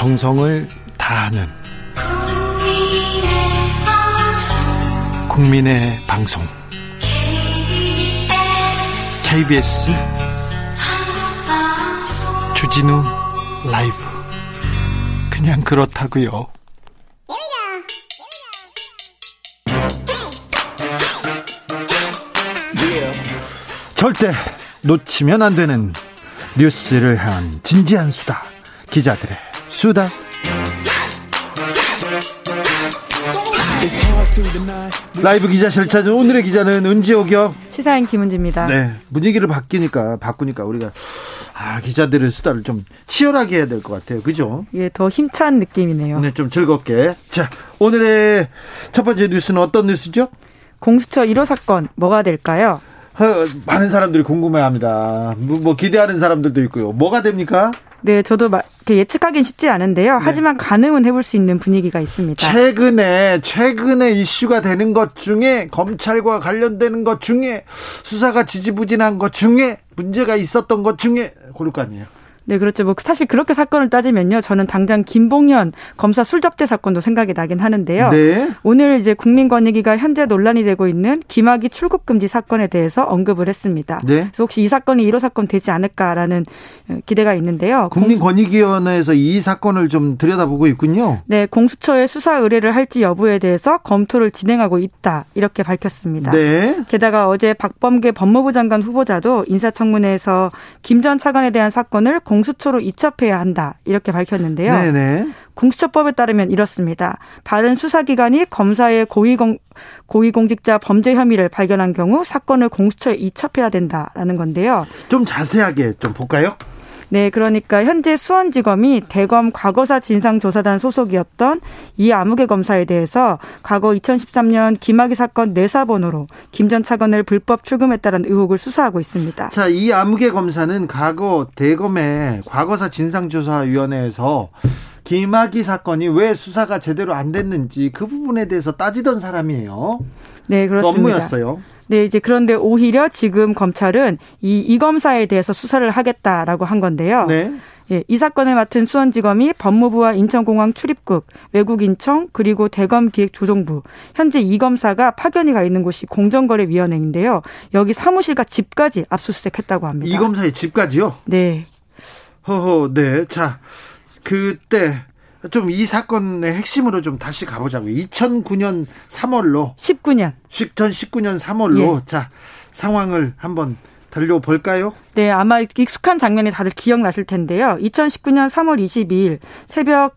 정성을 다하는 국민의 방송 KBS 주진우 라이브. 그냥 그렇다고요. 절대 놓치면 안 되는 뉴스를 향한 진지한 수다, 기자들의 수다. 라이브 기자실 찾은 오늘의 기자는 은지옥이요, 시사인 김은지입니다. 네, 분위기를 바꾸니까 우리가 기자들의 수다를 좀 치열하게 해야 될 것 같아요. 그죠? 예, 더 힘찬 느낌이네요. 네, 좀 즐겁게. 자, 오늘의 첫 번째 뉴스는 어떤 뉴스죠? 공수처 1호 사건 뭐가 될까요? 많은 사람들이 궁금해합니다. 뭐 기대하는 사람들도 있고요. 뭐가 됩니까? 네, 저도 예측하기는 쉽지 않은데요. 네. 하지만 가능은 해볼 수 있는 분위기가 있습니다. 최근에 이슈가 되는 것 중에, 검찰과 관련되는 것 중에, 수사가 지지부진한 것 중에, 문제가 있었던 것 중에 고를 거 아니에요. 네, 그렇죠. 뭐 사실 그렇게 사건을 따지면요, 저는 당장 김봉현 검사 술접대 사건도 생각이 나긴 하는데요. 네. 오늘 이제 국민권익위가 현재 논란이 되고 있는 김학의 출국 금지 사건에 대해서 언급을 했습니다. 네. 그래서 혹시 이 사건이 1호 사건 되지 않을까라는 기대가 있는데요. 국민권익위원회에서 이 사건을 좀 들여다보고 있군요. 네, 공수처에 수사 의뢰를 할지 여부에 대해서 검토를 진행하고 있다, 이렇게 밝혔습니다. 네. 게다가 어제 박범계 법무부 장관 후보자도 인사청문회에서 김 전 차관에 대한 사건을 공수처로 이첩해야 한다, 이렇게 밝혔는데요. 네네. 공수처법에 따르면 이렇습니다. 다른 수사기관이 검사의 고위공직자 범죄 혐의를 발견한 경우 사건을 공수처에 이첩해야 된다라는 건데요. 좀 자세하게 좀 볼까요? 네, 그러니까 현재 수원지검이 대검 과거사 진상조사단 소속이었던 이 아무개 검사에 대해서 과거 2013년 김학의 사건 내사번호로 김 전 차관을 불법 출금했다는 의혹을 수사하고 있습니다. 자, 이 아무개 검사는 과거 대검의 과거사 진상조사위원회에서 김학의 사건이 왜 수사가 제대로 안 됐는지 그 부분에 대해서 따지던 사람이에요. 네, 그렇습니다. 업무였어요. 네, 이제 그런데 오히려 지금 검찰은 이 검사에 대해서 수사를 하겠다라고 한 건데요. 네. 예, 이 사건을 맡은 수원지검이 법무부와 인천공항 출입국, 외국인청, 그리고 대검기획조정부, 현재 이 검사가 파견이 가 있는 곳이 공정거래위원회인데요. 여기 사무실과 집까지 압수수색했다고 합니다. 이 검사의 집까지요? 네. 허허, 네. 자, 그때 좀 이 사건의 핵심으로 좀 다시 가보자고요. 2009년 3월로. 2019년 3월로. 예. 자, 상황을 한번 달려볼까요? 네, 아마 익숙한 장면이 다들 기억나실 텐데요. 2019년 3월 22일 새벽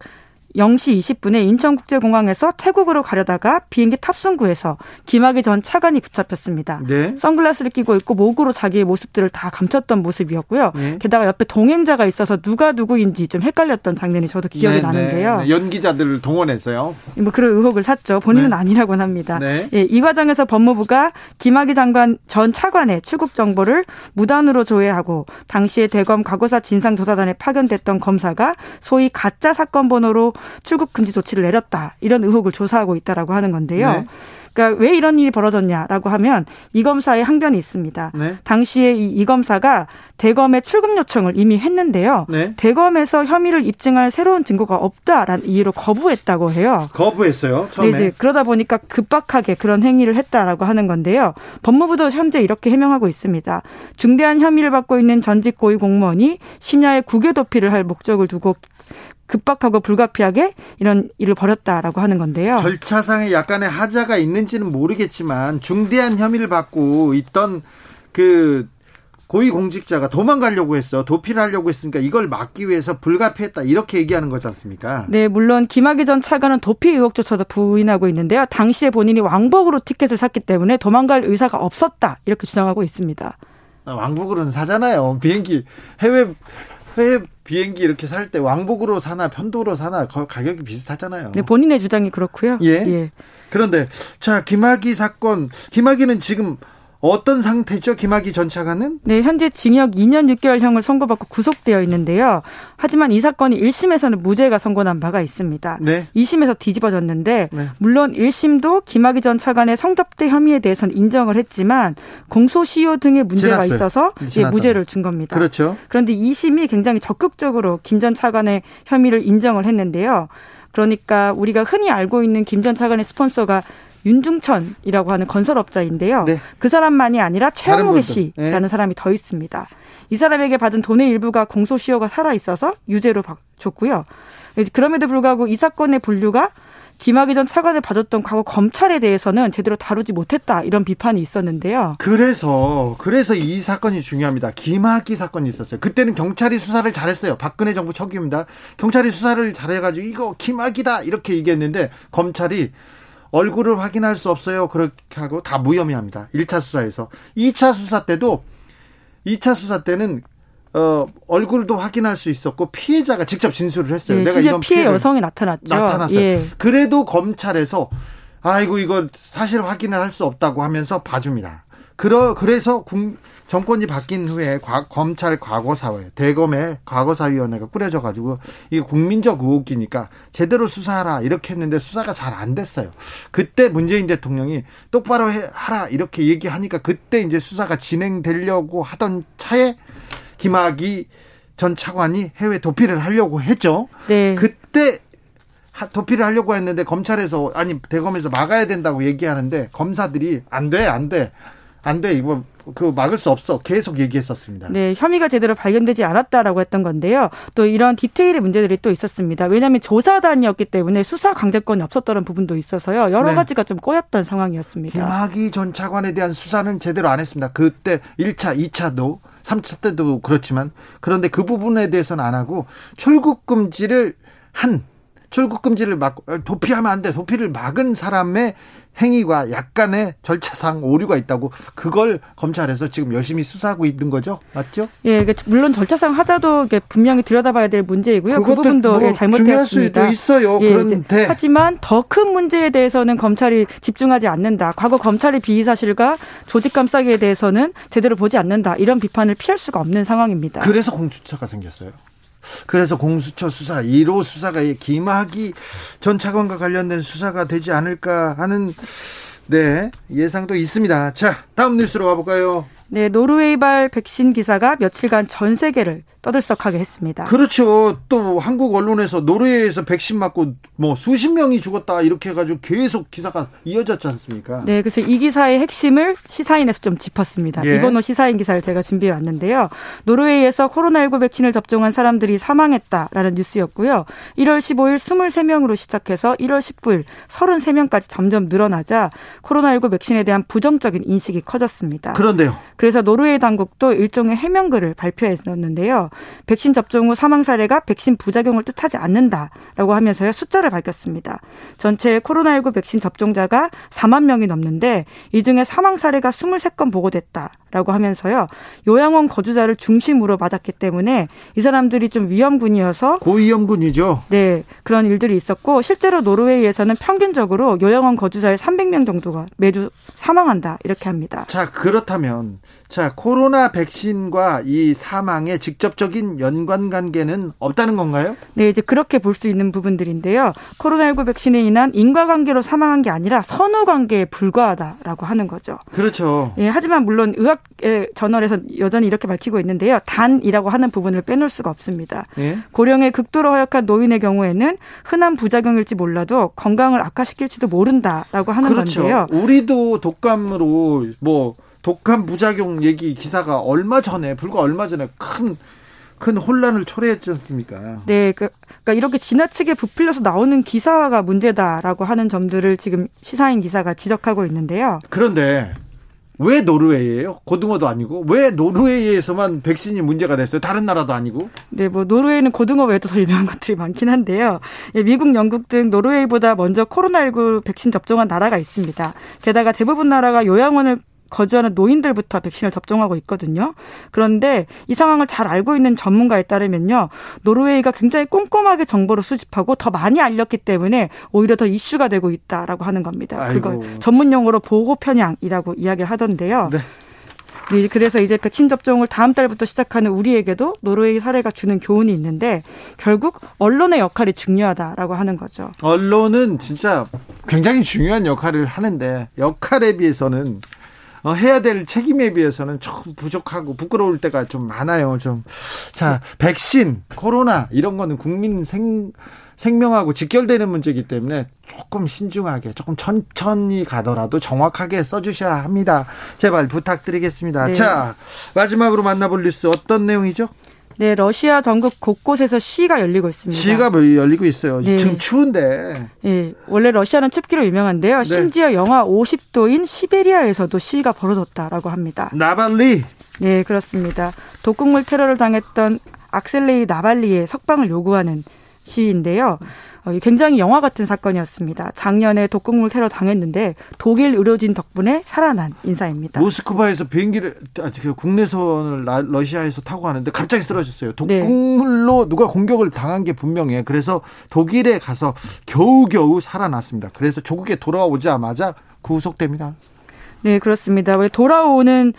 0시 20분에 인천국제공항에서 태국으로 가려다가 비행기 탑승구에서 김학의 전 차관이 붙잡혔습니다. 네. 선글라스를 끼고 있고 목으로 자기의 모습들을 다 감췄던 모습이었고요. 네. 게다가 옆에 동행자가 있어서 누가 누구인지 좀 헷갈렸던 장면이 저도 기억이 나는데요. 네. 연기자들을 동원했어요. 뭐 그런 의혹을 샀죠. 본인은 네, 아니라고는 합니다. 네. 예, 이 과정에서 법무부가 김학의 장관 전 차관의 출국 정보를 무단으로 조회하고 당시에 대검 과거사 진상조사단에 파견됐던 검사가 소위 가짜 사건 번호로 출국 금지 조치를 내렸다, 이런 의혹을 조사하고 있다라고 하는 건데요. 네. 그러니까 왜 이런 일이 벌어졌냐라고 하면 이 검사의 항변이 있습니다. 네. 당시에 이 검사가 대검에 출금 요청을 이미 했는데요. 네. 대검에서 혐의를 입증할 새로운 증거가 없다라는 이유로 거부했다고 해요. 거부했어요, 처음에. 네, 이제 그러다 보니까 급박하게 그런 행위를 했다라고 하는 건데요. 법무부도 현재 이렇게 해명하고 있습니다. 중대한 혐의를 받고 있는 전직 고위 공무원이 심야에 국외 도피를 할 목적을 두고 급박하고 불가피하게 이런 일을 벌였다라고 하는 건데요. 절차상에 약간의 하자가 있는지는 모르겠지만 중대한 혐의를 받고 있던 그 고위공직자가 도망가려고 했어, 도피를 하려고 했으니까 이걸 막기 위해서 불가피했다, 이렇게 얘기하는 거지 않습니까? 네, 물론 김학의 전 차관은 도피 의혹조차도 부인하고 있는데요. 당시에 본인이 왕복으로 티켓을 샀기 때문에 도망갈 의사가 없었다, 이렇게 주장하고 있습니다. 왕복으로는 사잖아요. 비행기, 해외 비행기 이렇게 살 때 왕복으로 사나 편도로 사나 가격이 비슷하잖아요. 네, 본인의 주장이 그렇고요. 예. 예. 그런데 자, 김학의 사건, 김학의는 지금 어떤 상태죠? 김학의 전 차관은? 네, 현재 징역 2년 6개월형을 선고받고 구속되어 있는데요. 하지만 이 사건이 1심에서는 무죄가 선고난 바가 있습니다. 네. 2심에서 뒤집어졌는데 네. 물론 1심도 김학의 전 차관의 성접대 혐의에 대해서는 인정을 했지만 공소시효 등의 문제가 있어서 예, 무죄를 준 겁니다. 그렇죠. 그런데 2심이 굉장히 적극적으로 김 전 차관의 혐의를 인정을 했는데요. 그러니까 우리가 흔히 알고 있는 김 전 차관의 스폰서가 윤중천이라고 하는 건설업자인데요. 네. 그 사람만이 아니라 최영욱의 씨라는 네. 사람이 더 있습니다. 이 사람에게 받은 돈의 일부가 공소시효가 살아있어서 유죄로 줬고요. 그럼에도 불구하고 이 사건의 분류가 김학의 전 차관을 받았던 과거 검찰에 대해서는 제대로 다루지 못했다 이런 비판이 있었는데요. 그래서 이 사건이 중요합니다. 김학의 사건이 있었어요. 그때는 경찰이 수사를 잘했어요. 박근혜 정부 초기입니다. 경찰이 수사를 잘해가지고 이거 김학의다 이렇게 얘기했는데 검찰이 얼굴을 확인할 수 없어요. 그렇게 하고 다 무혐의합니다. 1차 수사에서. 2차 수사 때는 얼굴도 확인할 수 있었고 피해자가 직접 진술을 했어요. 네, 내가 이런 피해 여성이 나타났어요. 예. 그래도 검찰에서 아이고 이거 사실 확인을 할 수 없다고 하면서 봐줍니다. 그래서 정권이 바뀐 후에 검찰 과거사회, 대검의 과거사위원회가 꾸려져가지고 이게 국민적 의혹이니까 제대로 수사하라 이렇게 했는데 수사가 잘 안 됐어요. 그때 문재인 대통령이 똑바로 하라 이렇게 얘기하니까 그때 이제 수사가 진행되려고 하던 차에 김학의 전 차관이 해외 도피를 하려고 했죠. 네. 그때 도피를 하려고 했는데 검찰에서 아니 대검에서 막아야 된다고 얘기하는데 검사들이 안 돼. 이거 막을 수 없어. 계속 얘기했었습니다. 네, 혐의가 제대로 발견되지 않았다라고 했던 건데요. 또 이런 디테일의 문제들이 또 있었습니다. 왜냐하면 조사단이었기 때문에 수사 강제권이 없었던 부분도 있어서요. 여러 네. 가지가 좀 꼬였던 상황이었습니다. 김학의 전 차관에 대한 수사는 제대로 안 했습니다. 그때 1차, 2차도 3차 때도 그렇지만 그런데 그 부분에 대해서는 안 하고 출국금지를 막 도피하면 안 돼. 도피를 막은 사람의 행위와 약간의 절차상 오류가 있다고 그걸 검찰에서 지금 열심히 수사하고 있는 거죠, 맞죠? 예, 물론 절차상 하자도 분명히 들여다봐야 될 문제이고요. 그 부분도 뭐 잘못되었습니다. 중요할 수도 있어요. 예, 그런데 하지만 더 큰 문제에 대해서는 검찰이 집중하지 않는다. 과거 검찰의 비위 사실과 조직 감싸기에 대해서는 제대로 보지 않는다. 이런 비판을 피할 수가 없는 상황입니다. 그래서 공수처가 생겼어요. 그래서 공수처 수사 1호 수사가 김학의 전 차관과 관련된 수사가 되지 않을까 하는 네 예상도 있습니다. 자, 다음 뉴스로 와볼까요? 네, 노르웨이발 백신 기사가 며칠간 전 세계를 떠들썩하게 했습니다. 그렇죠. 또 한국 언론에서 노르웨이에서 백신 맞고 뭐 수십 명이 죽었다 이렇게 해가지고 계속 기사가 이어졌지 않습니까? 네, 그래서 이 기사의 핵심을 시사인에서 좀 짚었습니다. 예. 이번호 시사인 기사를 제가 준비해 왔는데요. 노르웨이에서 코로나19 백신을 접종한 사람들이 사망했다라는 뉴스였고요. 1월 15일 23명으로 시작해서 1월 19일 33명까지 점점 늘어나자 코로나19 백신에 대한 부정적인 인식이 커졌습니다. 그런데요. 그래서 노르웨이 당국도 일종의 해명글을 발표했었는데요. 백신 접종 후 사망 사례가 백신 부작용을 뜻하지 않는다라고 하면서 숫자를 밝혔습니다. 전체 코로나19 백신 접종자가 4만 명이 넘는데 이 중에 사망 사례가 23건 보고됐다라고 하면서요. 요양원 거주자를 중심으로 맞았기 때문에 이 사람들이 좀 위험군이어서 고위험군이죠. 네, 그런 일들이 있었고 실제로 노르웨이에서는 평균적으로 요양원 거주자의 300명 정도가 매주 사망한다 이렇게 합니다. 자, 그렇다면 코로나 백신과 이 사망의 직접적인 연관관계는 없다는 건가요? 네, 이제 그렇게 볼 수 있는 부분들인데요. 코로나19 백신에 인한 인과관계로 사망한 게 아니라 선후관계에 불과하다라고 하는 거죠. 그렇죠. 예, 하지만 물론 의학 저널에서 여전히 이렇게 밝히고 있는데요. 단이라고 하는 부분을 빼놓을 수가 없습니다. 예? 고령의 극도로 허약한 노인의 경우에는 흔한 부작용일지 몰라도 건강을 악화시킬지도 모른다라고 하는 그렇죠. 건데요. 우리도 독감으로 독감 부작용 얘기 기사가 불과 얼마 전에 큰 혼란을 초래했지 않습니까? 네, 그러니까 이렇게 지나치게 부풀려서 나오는 기사화가 문제다라고 하는 점들을 지금 시사인 기사가 지적하고 있는데요. 그런데 왜 노르웨이예요? 고등어도 아니고 왜 노르웨이에서만 백신이 문제가 됐어요? 다른 나라도 아니고? 네, 노르웨이는 고등어 외에도 더 유명한 것들이 많긴 한데요. 예, 미국, 영국 등 노르웨이보다 먼저 코로나19 백신 접종한 나라가 있습니다. 게다가 대부분 나라가 요양원을 거주하는 노인들부터 백신을 접종하고 있거든요. 그런데 이 상황을 잘 알고 있는 전문가에 따르면요, 노르웨이가 굉장히 꼼꼼하게 정보를 수집하고 더 많이 알렸기 때문에 오히려 더 이슈가 되고 있다라고 하는 겁니다. 그걸 전문 용어로 보호 편향이라고 이야기를 하던데요. 네. 그래서 이제 백신 접종을 다음 달부터 시작하는 우리에게도 노르웨이 사례가 주는 교훈이 있는데 결국 언론의 역할이 중요하다라고 하는 거죠. 언론은 진짜 굉장히 중요한 역할을 하는데 역할에 비해서는 해야 될 책임에 비해서는 조금 부족하고 부끄러울 때가 좀 많아요. 좀 자, 백신, 코로나 이런 거는 국민 생명하고 직결되는 문제이기 때문에 조금 신중하게, 조금 천천히 가더라도 정확하게 써주셔야 합니다. 제발 부탁드리겠습니다. 네. 자, 마지막으로 만나볼 뉴스 어떤 내용이죠? 네, 러시아 전국 곳곳에서 시위가 열리고 있습니다. 시위가 열리고 있어요. 네. 지금 추운데. 네, 원래 러시아는 춥기로 유명한데요. 네. 심지어 영하 50도인 시베리아에서도 시위가 벌어졌다라고 합니다. 나발리. 네, 그렇습니다. 독극물 테러를 당했던 악셀레이 나발리의 석방을 요구하는 시위인데요. 굉장히 영화 같은 사건이었습니다. 작년에 독극물 테러 당했는데 독일 의료진 덕분에 살아난 인사입니다. 모스크바에서 비행기를 국내선을 러시아에서 타고 가는데 갑자기 쓰러졌어요. 독극물로 누가 공격을 당한 게 분명해. 그래서 독일에 가서 겨우겨우 살아났습니다. 그래서 조국에 돌아오자마자 구속됩니다. 네, 그렇습니다. 왜 돌아오는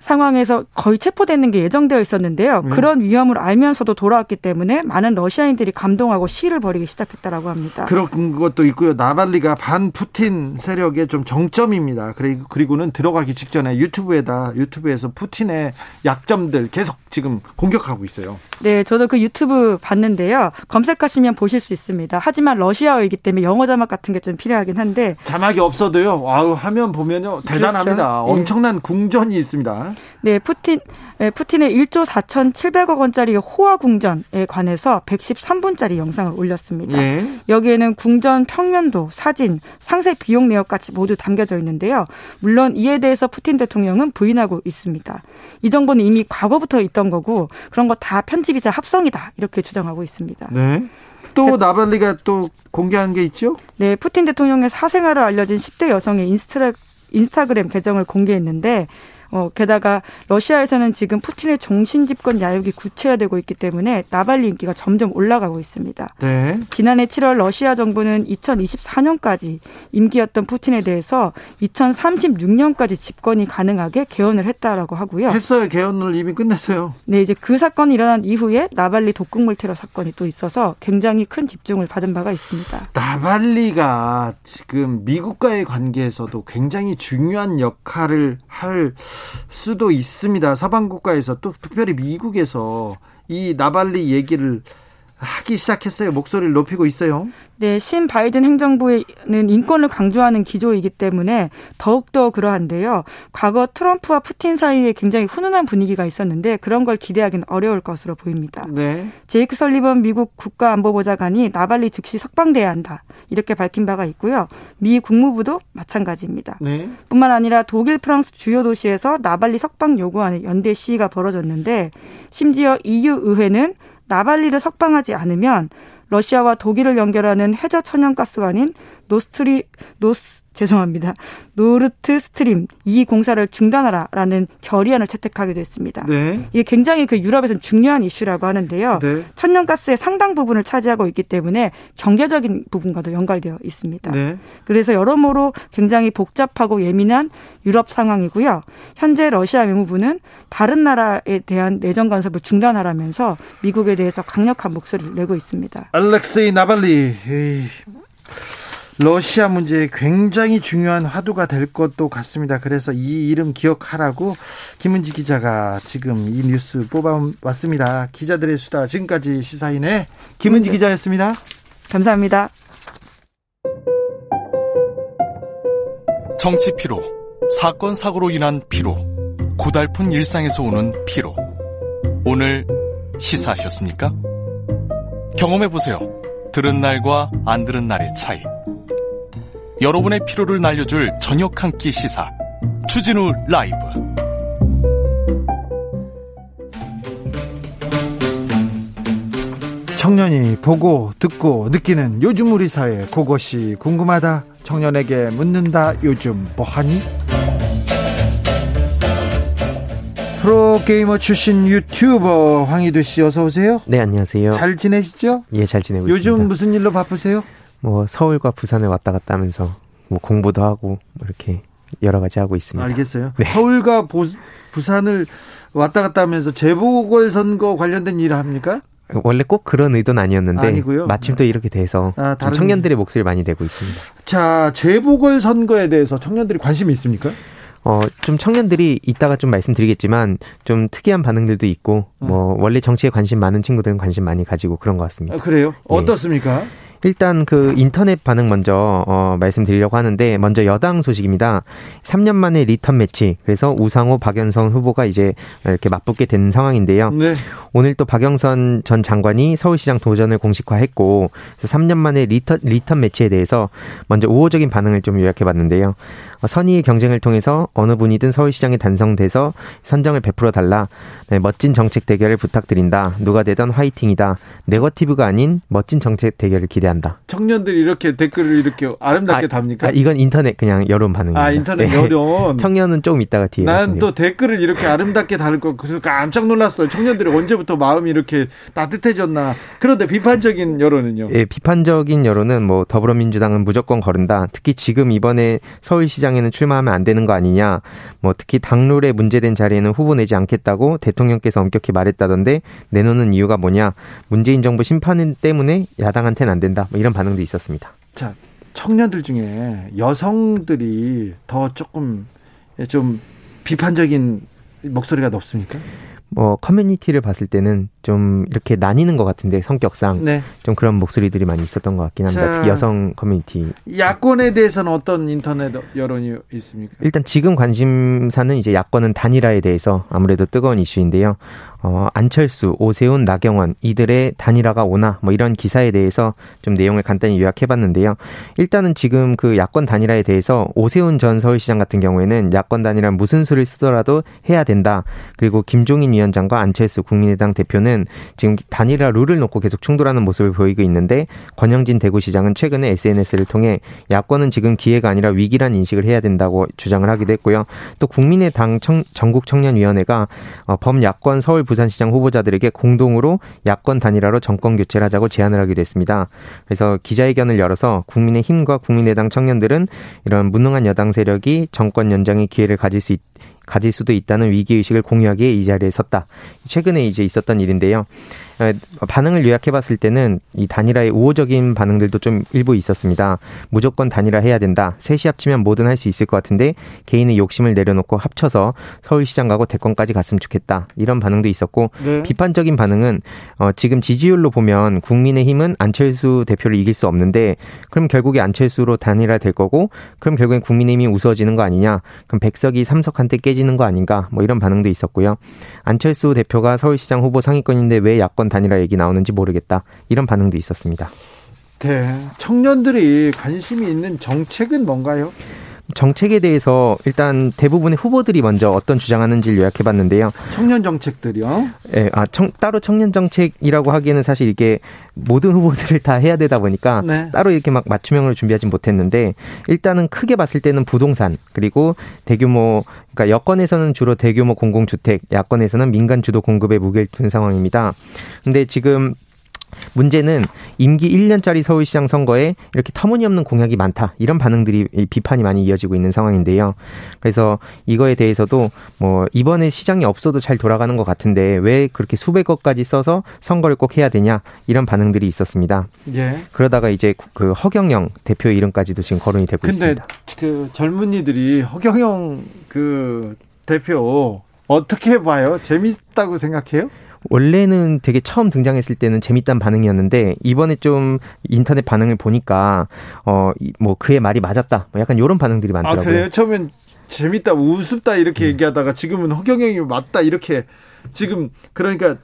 상황에서 거의 체포되는 게 예정되어 있었는데요. 그런 위험을 알면서도 돌아왔기 때문에 많은 러시아인들이 감동하고 시위를 벌이기 시작했다라고 합니다. 그런 것도 있고요. 나발리가 반 푸틴 세력의 좀 정점입니다. 그리고는 들어가기 직전에 유튜브에서 푸틴의 약점들 계속 지금 공격하고 있어요. 네, 저도 그 유튜브 봤는데요. 검색하시면 보실 수 있습니다. 하지만 러시아어이기 때문에 영어 자막 같은 게 좀 필요하긴 한데 자막이 없어도요. 와우, 화면 보면요 대단합니다. 그렇죠. 엄청난 궁전이 있습니다. 네, 푸틴의 1조 4,700억 원짜리 호화 궁전에 관해서 113분짜리 영상을 올렸습니다. 예. 여기에는 궁전 평면도, 사진, 상세 비용 내역까지 모두 담겨져 있는데요. 물론 이에 대해서 푸틴 대통령은 부인하고 있습니다. 이 정보는 이미 과거부터 있던 거고 그런 거 다 편집이자 합성이다 이렇게 주장하고 있습니다. 네. 또 나발리가 또 공개한 게 있죠? 네, 푸틴 대통령의 사생활을 알려진 10대 여성의 인스타그램 계정을 공개했는데 게다가 러시아에서는 지금 푸틴의 종신집권 야욕이 구체화되고 있기 때문에 나발리 인기가 점점 올라가고 있습니다. 네. 지난해 7월 러시아 정부는 2024년까지 임기였던 푸틴에 대해서 2036년까지 집권이 가능하게 개헌을 했다라고 하고요. 했어요. 개헌을 이미 끝냈어요. 네, 이제 그 사건이 일어난 이후에 나발리 독극물 테러 사건이 또 있어서 굉장히 큰 집중을 받은 바가 있습니다. 나발리가 지금 미국과의 관계에서도 굉장히 중요한 역할을 할 수도 있습니다. 서방 국가에서 또 특별히 미국에서 이 나발리 얘기를 하기 시작했어요. 목소리를 높이고 있어요. 네, 신 바이든 행정부는 인권을 강조하는 기조이기 때문에 더욱더 그러한데요. 과거 트럼프와 푸틴 사이에 굉장히 훈훈한 분위기가 있었는데 그런 걸 기대하기는 어려울 것으로 보입니다. 네. 제이크 설리번 미국 국가안보보좌관이 나발리 즉시 석방돼야 한다 이렇게 밝힌 바가 있고요. 미 국무부도 마찬가지입니다. 네. 뿐만 아니라 독일, 프랑스 주요 도시에서 나발리 석방 요구하는 연대 시위가 벌어졌는데 심지어 EU 의회는 나발리를 석방하지 않으면 러시아와 독일을 연결하는 해저 천연가스관인 노르트스트림 2 공사를 중단하라라는 결의안을 채택하기도 했습니다. 네. 이게 굉장히 유럽에서는 중요한 이슈라고 하는데요. 네. 천연가스의 상당 부분을 차지하고 있기 때문에 경제적인 부분과도 연관되어 있습니다. 네. 그래서 여러모로 굉장히 복잡하고 예민한 유럽 상황이고요. 현재 러시아 외무부는 다른 나라에 대한 내정 간섭을 중단하라면서 미국에 대해서 강력한 목소리를 내고 있습니다. 알렉세이 나발리. 러시아 문제에 굉장히 중요한 화두가 될 것도 같습니다. 그래서 이 이름 기억하라고 김은지 기자가 지금 이 뉴스 뽑아왔습니다. 기자들의 수다, 지금까지 시사인의 김은지 기자였습니다. 감사합니다. 정치 피로, 사건 사고로 인한 피로, 고달픈 일상에서 오는 피로. 오늘 시사하셨습니까? 경험해보세요. 들은 날과 안 들은 날의 차이. 여러분의 피로를 날려줄 저녁 한 끼 시사 주진우 라이브. 청년이 보고 듣고 느끼는 요즘 우리 사회, 그것이 궁금하다. 청년에게 묻는다. 요즘 뭐하니? 프로게이머 출신 유튜버 황희두 씨 어서 오세요. 네, 안녕하세요. 잘 지내시죠? 예, 잘 지내고 요즘 있습니다. 요즘 무슨 일로 바쁘세요? 뭐 서울과 부산에 왔다 갔다 하면서 뭐 공부도 하고 이렇게 여러 가지 하고 있습니다. 알겠어요. 네. 서울과 부산을 왔다 갔다 하면서 재보궐선거 관련된 일을 합니까? 원래 꼭 그런 의도는 아니었는데 아니고요. 마침 또 이렇게 돼서 청년들의 목소리를 많이 내고 있습니다. 자, 재보궐선거에 대해서 청년들이 관심이 있습니까? 좀 청년들이 이따가 좀 말씀드리겠지만 좀 특이한 반응들도 있고 뭐 원래 정치에 관심 많은 친구들은 관심 많이 가지고 그런 것 같습니다. 아, 그래요? 네. 어떻습니까? 일단 그 인터넷 반응 먼저 말씀드리려고 하는데 먼저 여당 소식입니다. 3년 만에 리턴 매치. 그래서 우상호, 박영선 후보가 이제 이렇게 맞붙게 된 상황인데요. 네. 오늘 또 박영선 전 장관이 서울시장 도전을 공식화했고 그래서 3년 만에 리턴 매치에 대해서 먼저 우호적인 반응을 좀 요약해봤는데요. 선의의 경쟁을 통해서 어느 분이든 서울시장에 당선돼서 선정을 베풀어달라. 네, 멋진 정책 대결을 부탁드린다. 누가 되던 화이팅이다. 네거티브가 아닌 멋진 정책 대결을 기대한다. 청년들이 이렇게 댓글을 이렇게 아름답게 답니까? 이건 인터넷 그냥 여론 반응입니다. 인터넷 네. 여론. 청년은 조금 이따가 뒤에. 난 또 댓글을 이렇게 아름답게 다룰 거 그래서 깜짝 놀랐어요. 청년들이 언제부터 마음이 이렇게 따뜻해졌나. 그런데 비판적인 여론은요? 예, 비판적인 여론은 뭐 더불어민주당은 무조건 거른다. 특히 지금 이번에 서울시장 에는 출마하면 안 되는 거 아니냐. 뭐 특히 당룰에 문제된 자리에는 후보 내지 않겠다고 대통령께서 엄격히 말했다던데 내놓는 이유가 뭐냐. 문재인 정부 심판 때문에 야당한테는 안 된다. 뭐 이런 반응도 있었습니다. 자, 청년들 중에 여성들이 더 조금 좀 비판적인 목소리가 높습니까? 뭐 커뮤니티를 봤을 때는 좀 이렇게 나뉘는 것 같은데 성격상 네. 좀 그런 목소리들이 많이 있었던 것 같긴 합니다. 특히 여성 커뮤니티. 야권에 대해서는 어떤 인터넷 여론이 있습니까? 일단 지금 관심사는 이제 야권은 단일화에 대해서 아무래도 뜨거운 이슈인데요. 안철수, 오세훈, 나경원 이들의 단일화가 오나 뭐 이런 기사에 대해서 좀 내용을 간단히 요약해봤는데요. 일단은 지금 그 야권 단일화에 대해서 오세훈 전 서울시장 같은 경우에는 야권 단일화 무슨 수를 쓰더라도 해야 된다. 그리고 김종인 위원장과 안철수 국민의당 대표는 지금 단일화 룰을 놓고 계속 충돌하는 모습을 보이고 있는데 권영진 대구시장은 최근에 SNS를 통해 야권은 지금 기회가 아니라 위기란 인식을 해야 된다고 주장을 하기도 했고요. 또 국민의당 전국청년위원회가 범야권 서울 부산시장 후보자들에게 공동으로 야권 단일화로 정권 교체를 하자고 제안을 하기도 했습니다. 그래서 기자회견을 열어서 국민의힘과 국민의당 청년들은 이런 무능한 여당 세력이 정권 연장의 기회를 가질 수도 있다는 위기의식을 공유하기에 이 자리에 섰다. 최근에 이제 있었던 일인데요. 반응을 요약해봤을 때는 이 단일화의 우호적인 반응들도 좀 일부 있었습니다. 무조건 단일화 해야 된다. 셋이 합치면 뭐든 할 수 있을 것 같은데 개인의 욕심을 내려놓고 합쳐서 서울시장 가고 대권까지 갔으면 좋겠다. 이런 반응도 있었고 네. 비판적인 반응은 지금 지지율로 보면 국민의힘은 안철수 대표를 이길 수 없는데 그럼 결국에 안철수로 단일화 될 거고 그럼 결국엔 국민의힘이 우스워지는 거 아니냐. 그럼 백석이 삼석한테 깨지는 거 아닌가. 뭐 이런 반응도 있었고요. 안철수 대표가 서울시장 후보 상위권인데 왜 야권 단일화 얘기 나오는지 모르겠다. 이런 반응도 있었습니다. 네. 청년들이 관심이 있는 정책은 뭔가요? 정책에 대해서 일단 대부분의 후보들이 먼저 어떤 주장하는지를 요약해봤는데요. 청년 정책들이요? 네, 따로 청년 정책이라고 하기에는 사실 이게 모든 후보들을 다 해야 되다 보니까 네. 따로 이렇게 막 맞춤형으로 준비하진 못했는데 일단은 크게 봤을 때는 부동산 그리고 대규모 그러니까 여권에서는 주로 대규모 공공주택, 야권에서는 민간 주도 공급에 무게를 둔 상황입니다. 근데 지금 문제는 임기 1년짜리 서울시장 선거에 이렇게 터무니없는 공약이 많다. 이런 반응들이 비판이 많이 이어지고 있는 상황인데요. 그래서 이거에 대해서도 뭐 이번에 시장이 없어도 잘 돌아가는 것 같은데 왜 그렇게 수백억까지 써서 선거를 꼭 해야 되냐. 이런 반응들이 있었습니다. 예. 그러다가 이제 그 허경영 대표 이름까지도 지금 거론이 되고 있습니다. 근데 그 젊은이들이 허경영 그 대표 어떻게 봐요? 재밌다고 생각해요? 원래는 되게 처음 등장했을 때는 재밌단 반응이었는데 이번에 좀 인터넷 반응을 보니까 뭐 그의 말이 맞았다. 뭐 약간 이런 반응들이 많더라고요. 아, 그래요? 처음엔 재밌다, 우습다 이렇게 얘기하다가 지금은 허경영이 맞다 이렇게 지금 그러니까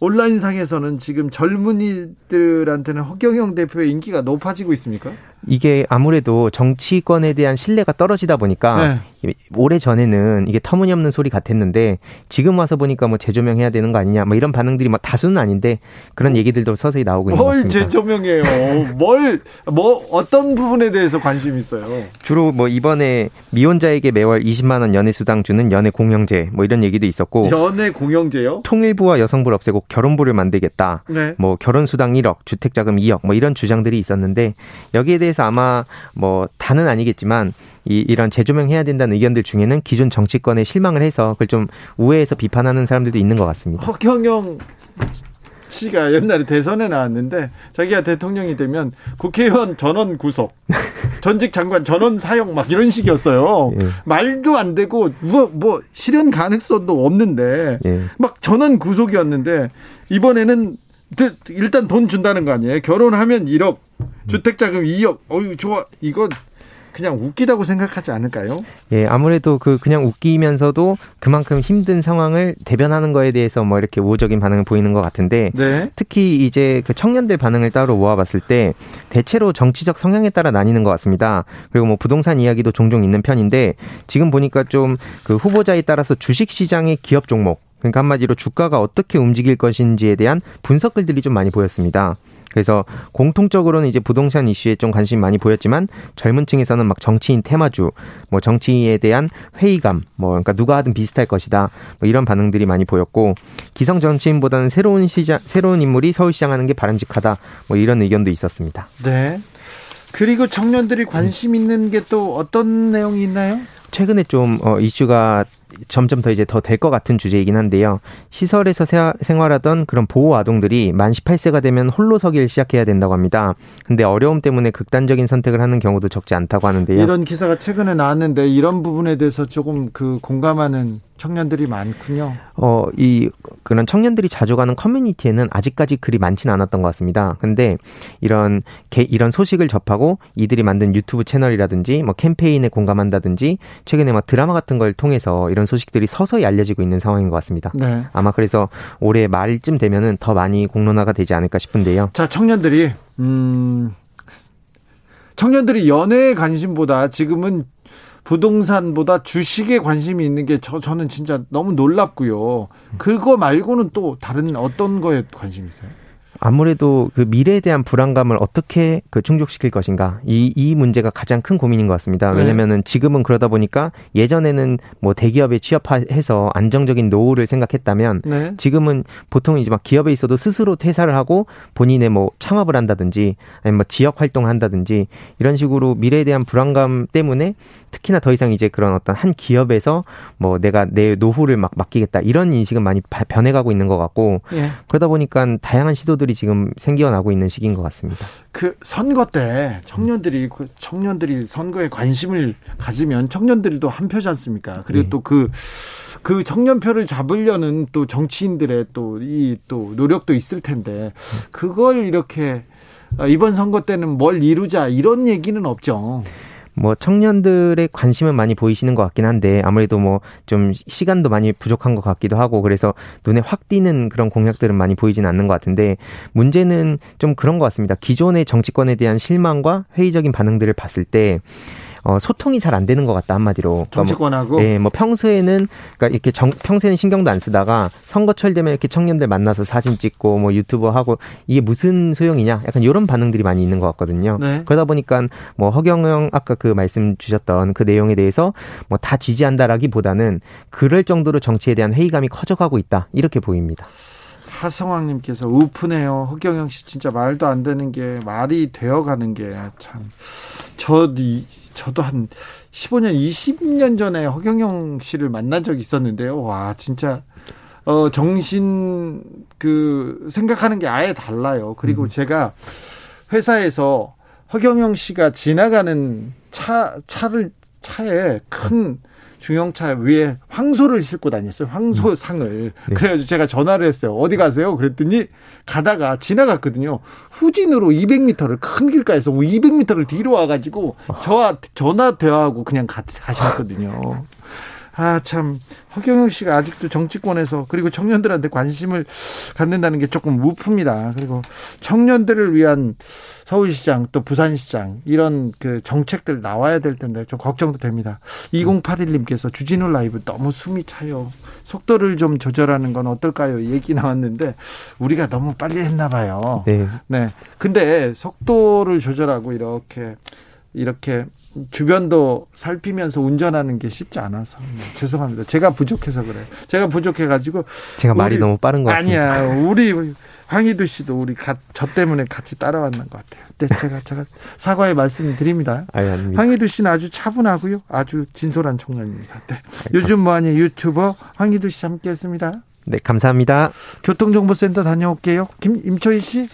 온라인상에서는 지금 젊은이들한테는 허경영 대표의 인기가 높아지고 있습니까? 이게 아무래도 정치권에 대한 신뢰가 떨어지다 보니까 네. 오래전에는 이게 터무니없는 소리 같았는데 지금 와서 보니까 뭐 재조명해야 되는 거 아니냐 뭐 이런 반응들이 뭐 다수는 아닌데 그런 얘기들도 서서히 나오고 있는 것 같습니다. 뭘 재조명해요? 뭐 어떤 부분에 대해서 관심 있어요? 주로 뭐 이번에 미혼자에게 매월 20만 원 연회수당 주는 연회공영제 뭐 이런 얘기도 있었고 연회공영제요? 통일부와 여성부를 없애고 결혼부를 만들겠다. 네. 뭐 결혼수당 1억, 주택자금 2억 뭐 이런 주장들이 있었는데 여기에 대해서 아마 뭐 다는 아니겠지만 이런 재조명해야 된다는 의견들 중에는 기존 정치권에 실망을 해서 그걸 좀 우회해서 비판하는 사람들도 있는 것 같습니다. 허경영 씨가 옛날에 대선에 나왔는데 자기가 대통령이 되면 국회의원 전원 구속, 전직 장관 전원 사형 막 이런 식이었어요. 예. 말도 안 되고 뭐 실현 가능성도 없는데 예. 막 전원 구속이었는데 이번에는 일단 돈 준다는 거 아니에요? 결혼하면 1억, 주택자금 2억. 어유 좋아. 이거 그냥 웃기다고 생각하지 않을까요? 예, 아무래도 그냥 웃기면서도 그만큼 힘든 상황을 대변하는 거에 대해서 뭐 이렇게 우호적인 반응을 보이는 것 같은데 네. 특히 이제 그 청년들 반응을 따로 모아봤을 때 대체로 정치적 성향에 따라 나뉘는 것 같습니다. 그리고 뭐 부동산 이야기도 종종 있는 편인데 지금 보니까 좀 그 후보자에 따라서 주식시장의 기업 종목 그러니까 한마디로 주가가 어떻게 움직일 것인지에 대한 분석글들이 좀 많이 보였습니다. 그래서 공통적으로는 이제 부동산 이슈에 좀 관심이 많이 보였지만 젊은 층에서는 막 정치인 테마주, 뭐 정치에 대한 회의감, 뭐 그러니까 누가 하든 비슷할 것이다, 뭐 이런 반응들이 많이 보였고 기성 정치인보다는 새로운 인물이 서울시장하는 게 바람직하다, 뭐 이런 의견도 있었습니다. 네. 그리고 청년들이 관심 있는 게 또 어떤 내용이 있나요? 최근에 좀 이슈가 점점 더 이제 더 될 것 같은 주제이긴 한데요. 시설에서 생활하던 그런 보호 아동들이 만 18세가 되면 홀로서기를 시작해야 된다고 합니다. 근데 어려움 때문에 극단적인 선택을 하는 경우도 적지 않다고 하는데요. 이런 기사가 최근에 나왔는데 이런 부분에 대해서 조금 공감하는 청년들이 많군요. 그런 청년들이 자주 가는 커뮤니티에는 아직까지 그리 많지는 않았던 것 같습니다. 근데 이런 소식을 접하고 이들이 만든 유튜브 채널이라든지 뭐 캠페인에 공감한다든지 최근에 막 드라마 같은 걸 통해서 이런 소식들이 서서히 알려지고 있는 상황인 것 같습니다. 네. 아마 그래서 올해 말쯤 되면은 더 많이 공론화가 되지 않을까 싶은데요. 자, 청년들이 연애에 관심보다 지금은 부동산보다 주식에 관심이 있는 게 저는 진짜 너무 놀랍고요. 그거 말고는 또 다른 어떤 거에 관심 있어요? 아무래도 그 미래에 대한 불안감을 어떻게 충족시킬 것인가 이 문제가 가장 큰 고민인 것 같습니다. 왜냐하면은 지금은 그러다 보니까 예전에는 뭐 대기업에 취업해서 안정적인 노후를 생각했다면 네. 지금은 보통 이제 막 기업에 있어도 스스로 퇴사를 하고 본인의 뭐 창업을 한다든지 아니면 뭐 지역 활동을 한다든지 이런 식으로 미래에 대한 불안감 때문에 특히나 더 이상 이제 그런 어떤 한 기업에서 뭐 내가 내 노후를 막 맡기겠다 이런 인식은 많이 변해가고 있는 것 같고 예. 그러다 보니까 다양한 시도들이 지금 생겨나고 있는 시기인 것 같습니다. 선거 때 청년들이 선거에 관심을 가지면 청년들도 한 표지 않습니까? 그리고 네. 또 그 청년표를 잡으려는 또 정치인들의 또 노력도 있을 텐데 그걸 이렇게 이번 선거 때는 뭘 이루자 이런 얘기는 없죠. 뭐 청년들의 관심은 많이 보이시는 것 같긴 한데 아무래도 뭐 좀 시간도 많이 부족한 것 같기도 하고 그래서 눈에 확 띄는 그런 공약들은 많이 보이진 않는 것 같은데 문제는 좀 그런 것 같습니다. 기존의 정치권에 대한 실망과 회의적인 반응들을 봤을 때 소통이 잘 안 되는 것 같다 한마디로. 정치권하고. 그러니까 뭐 평소에는 그러니까 이렇게 평소에는 신경도 안 쓰다가 선거철 되면 이렇게 청년들 만나서 사진 찍고 뭐 유튜브 하고 이게 무슨 소용이냐 약간 이런 반응들이 많이 있는 것 같거든요. 네. 그러다 보니까 뭐 허경영 아까 그 말씀 주셨던 그 내용에 대해서 뭐 다 지지한다라기보다는 그럴 정도로 정치에 대한 회의감이 커져가고 있다 이렇게 보입니다. 하성왕님께서 우프네요. 허경영 씨 진짜 말도 안 되는 게 말이 되어가는 게 참 저도 한 15년, 20년 전에 허경영 씨를 만난 적이 있었는데요. 와, 진짜 정신 생각하는 게 아예 달라요. 그리고 제가 회사에서 허경영 씨가 지나가는 차에 큰 중형차 위에 황소를 싣고 다녔어요. 황소상을. 네. 그래가지고 제가 전화를 했어요. 어디 가세요? 그랬더니 가다가 지나갔거든요. 후진으로 200m를 큰 길가에서 200m를 뒤로 와가지고 저와 전화 대화하고 그냥 가셨거든요. 아, 참 허경영 씨가 아직도 정치권에서 그리고 청년들한테 관심을 갖는다는 게 조금 우프입니다. 그리고 청년들을 위한 서울시장 또 부산시장 이런 그 정책들 나와야 될 텐데 좀 걱정도 됩니다. 2081님께서 주진우 라이브 너무 숨이 차요. 속도를 좀 조절하는 건 어떨까요? 얘기 나왔는데 우리가 너무 빨리 했나 봐요. 네. 근데 속도를 조절하고 이렇게 주변도 살피면서 운전하는 게 쉽지 않아서 죄송합니다. 제가 부족해서 그래요. 제가 부족해가지고 제가 말이 너무 빠른 것 같아요. 아니야. 우리 황희두 씨도 저 때문에 같이 따라왔는 것 같아요. 네, 제가 사과의 말씀을 드립니다. 아니, 아닙니다. 황희두 씨는 아주 차분하고요. 아주 진솔한 청년입니다. 네. 요즘 뭐하니 유튜버 황희두 씨 함께했습니다. 네, 감사합니다. 교통정보센터 다녀올게요. 임초희 씨.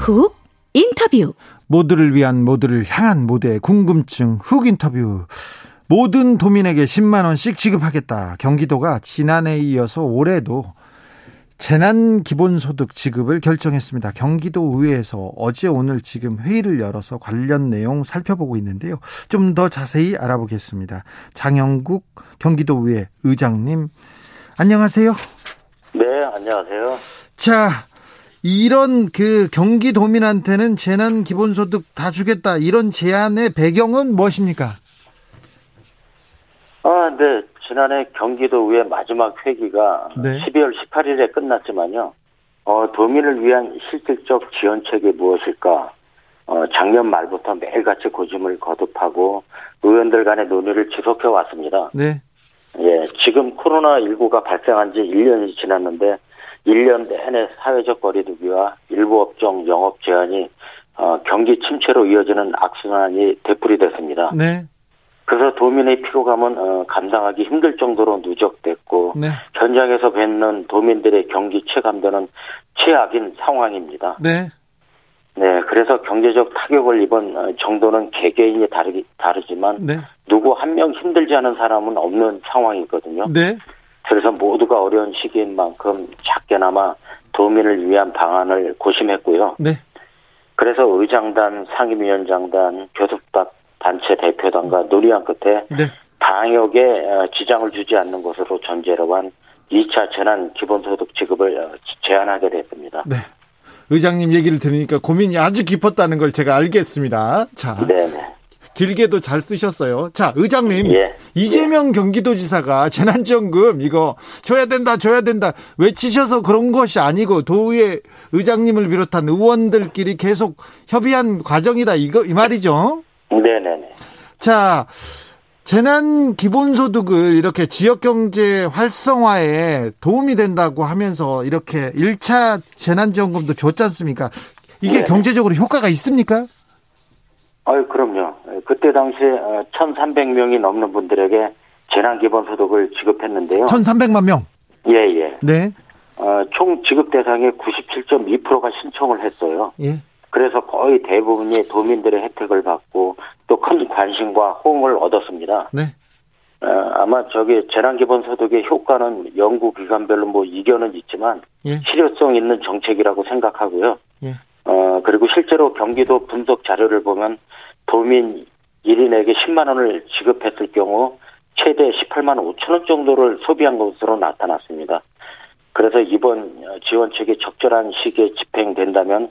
훅 인터뷰. 모두를 위한, 모두를 향한 모두의 궁금증 훅 인터뷰. 모든 도민에게 10만 원씩 지급하겠다. 경기도가 지난해에 이어서 올해도 재난기본소득 지급을 결정했습니다. 경기도의회에서 어제 오늘 지금 회의를 열어서 관련 내용 살펴보고 있는데요. 좀 더 자세히 알아보겠습니다. 장영국 경기도의회 의장님, 안녕하세요. 네, 안녕하세요. 자, 이런 경기도민한테는 재난기본소득 다 주겠다, 이런 제안의 배경은 무엇입니까? 네. 지난해 경기도의회 마지막 회기가 12월 18일에 끝났지만요. 도민을 위한 실질적 지원책이 무엇일까? 작년 말부터 매일같이 고심을 거듭하고 의원들 간의 논의를 지속해 왔습니다. 네. 예, 지금 코로나19가 발생한 지 1년이 지났는데 1년 내내 사회적 거리두기와 일부 업종 영업 제한이 경기 침체로 이어지는 악순환이 되풀이 됐습니다. 네. 그래서 도민의 피로감은 감당하기 힘들 정도로 누적됐고, 네, 현장에서 뵙는 도민들의 경기 체감도는 최악인 상황입니다. 네. 네, 그래서 경제적 타격을 입은 정도는 개개인이 다르지만, 네, 누구 한 명 힘들지 않은 사람은 없는 상황이거든요. 네. 그래서 모두가 어려운 시기인 만큼 작게나마 도민을 위한 방안을 고심했고요. 네. 그래서 의장단, 상임위원장단, 교섭단체 대표단과 논의한 끝에, 네, 방역에 지장을 주지 않는 것으로 전제로 한 2차 재난기본소득 지급을 제안하게 됐습니다. 네. 의장님 얘기를 들으니까 고민이 아주 깊었다는 걸 제가 알겠습니다. 자, 네네. 길게도 잘 쓰셨어요. 자, 의장님, 예, 이재명, 예, 경기도지사가 재난지원금 이거 줘야 된다 외치셔서 그런 것이 아니고 도의회 의장님을 비롯한 의원들끼리 계속 협의한 과정이다, 이 말이죠. 네네네. 자, 재난기본소득을 이렇게 지역경제 활성화에 도움이 된다고 하면서 이렇게 1차 재난지원금도 줬지 않습니까? 이게, 네, 경제적으로 효과가 있습니까? 그럼요. 그때 당시에 1,300명이 넘는 분들에게 재난기본소득을 지급했는데요. 1,300만 명? 예. 네. 총 지급 대상의 97.2%가 신청을 했어요. 예. 그래서 거의 대부분이 도민들의 혜택을 받고 또 큰 관심과 호응을 얻었습니다. 네. 아마 재난기본소득의 효과는 연구기관별로 이견은 있지만, 예, 실효성 있는 정책이라고 생각하고요. 예. 그리고 실제로 경기도 분석 자료를 보면 도민 1인에게 10만 원을 지급했을 경우 최대 18만 5천 원 정도를 소비한 것으로 나타났습니다. 그래서 이번 지원책이 적절한 시기에 집행된다면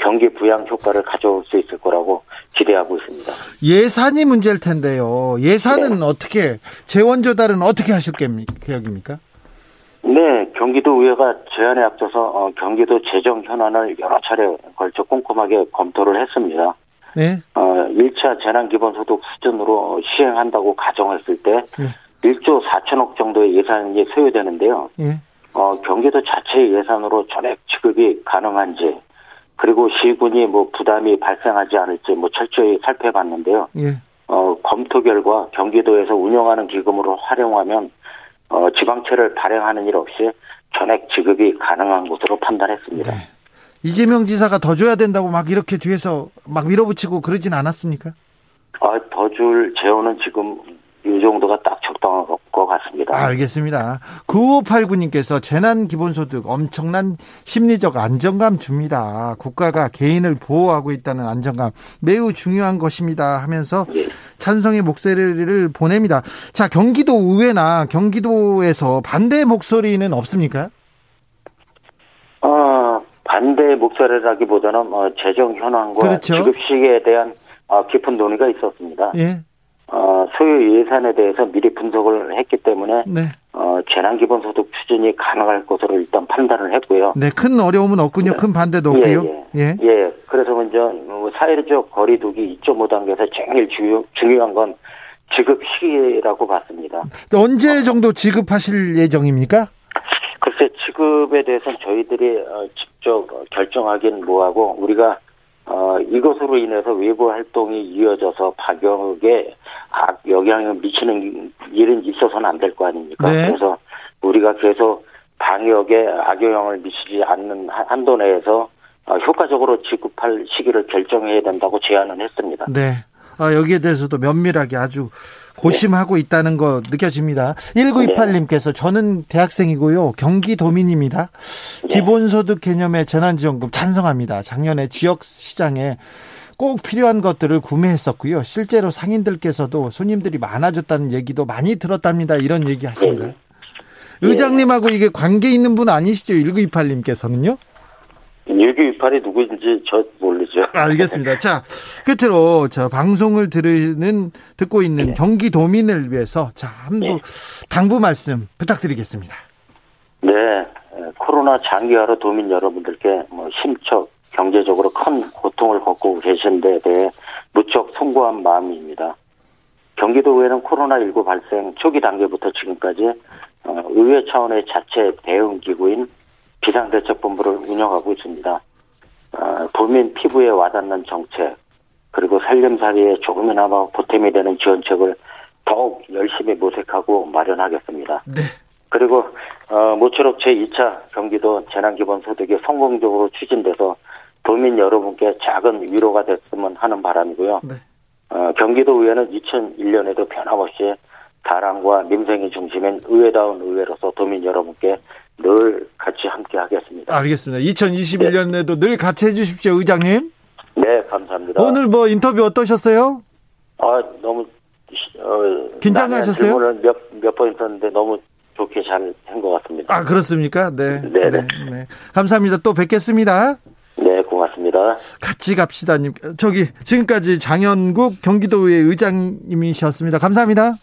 경기 부양 효과를 가져올 수 있을 거라고 기대하고 있습니다. 예산이 문제일 텐데요. 예산은, 네, 어떻게, 재원 조달은 어떻게 하실 계획입니까? 네, 경기도의회가 제안에 앞서서 경기도 재정 현안을 여러 차례 걸쳐 꼼꼼하게 검토를 했습니다. 네. 1차 재난기본소득 수준으로 시행한다고 가정했을 때, 네, 1조 4천억 정도의 예산이 소요되는데요. 네. 경기도 자체의 예산으로 전액 지급이 가능한지, 그리고 시군이 부담이 발생하지 않을지 철저히 살펴봤는데요. 네. 검토 결과 경기도에서 운영하는 기금으로 활용하면 지방채를 발행하는 일 없이 전액 지급이 가능한 것으로 판단했습니다. 네. 이재명 지사가 더 줘야 된다고 이렇게 뒤에서 밀어붙이고 그러진 않았습니까? 더 줄 재원은 지금 이 정도가 딱 적당합니다. 했던 것 같습니다. 알겠습니다. 9589님께서 재난기본소득 엄청난 심리적 안정감 줍니다. 국가가 개인을 보호하고 있다는 안정감 매우 중요한 것입니다 하면서 예. 찬성의 목소리를 보냅니다. 자, 경기도 의회나 경기도에서 반대 목소리는 없습니까? 반대 목소리라기보다는 재정 현황과 그렇죠. 지급시기에 대한 깊은 논의가 있었습니다. 예. 소요 예산에 대해서 미리 분석을 했기 때문에 네. 재난기본소득 추진이 가능할 것으로 일단 판단을 했고요. 네, 큰 어려움은 없군요. 네. 큰 반대도 없고요. 예. 그래서 먼저 사회적 거리두기 2.5단계에서 제일 중요한 건 지급 시기라고 봤습니다. 언제 정도 지급하실 예정입니까? 글쎄, 지급에 대해서는 저희들이 직접 결정하긴 뭐하고 우리가 이것으로 인해서 외부 활동이 이어져서 방역에 악영향을 미치는 일은 있어서는 안 될 거 아닙니까? 네. 그래서 우리가 계속 방역에 악영향을 미치지 않는 한도 내에서 효과적으로 지급할 시기를 결정해야 된다고 제안은 했습니다. 네. 여기에 대해서도 면밀하게 아주 고심하고 네. 있다는 거 느껴집니다. 1928님께서 저는 대학생이고요. 경기도민입니다. 네. 기본소득 개념의 재난지원금 찬성합니다. 작년에 지역시장에 꼭 필요한 것들을 구매했었고요. 실제로 상인들께서도 손님들이 많아졌다는 얘기도 많이 들었답니다. 이런 얘기 하십니다. 네. 의장님하고 이게 관계 있는 분 아니시죠? 1928님께서는요? 1928이 누구인지 저 모르죠. 알겠습니다. 자, 끝으로 저 방송을 듣고 있는 네. 경기도민을 위해서 자, 네. 당부 말씀 부탁드리겠습니다. 네, 코로나 장기화로 도민 여러분들께 심적, 경제적으로 큰 고통을 겪고 계신 데 대해 무척 송구한 마음입니다. 경기도의회는 코로나19 발생 초기 단계부터 지금까지 의회 차원의 자체 대응기구인 비상대책본부를 운영하고 있습니다. 도민 피부에 와닿는 정책 그리고 살림살이에 조금이나마 보탬이 되는 지원책을 더욱 열심히 모색하고 마련하겠습니다. 네. 그리고 모쪼록 제2차 경기도 재난기본소득이 성공적으로 추진돼서 도민 여러분께 작은 위로가 됐으면 하는 바람이고요. 네. 경기도의회는 2001년에도 변함없이 다랑과 민생이 중심인 의회다운 의회로서 도민 여러분께 늘 같이 함께 하겠습니다. 알겠습니다. 2021년에도 네. 늘 같이 해주십시오, 의장님. 네, 감사합니다. 오늘 인터뷰 어떠셨어요? 너무 긴장하셨어요? 오늘 몇 번 있었는데 너무 좋게 잘 한 것 같습니다. 아, 그렇습니까? 네. 감사합니다. 또 뵙겠습니다. 네, 고맙습니다. 같이 갑시다님. 지금까지 장현국 경기도의회 의장님이셨습니다. 감사합니다.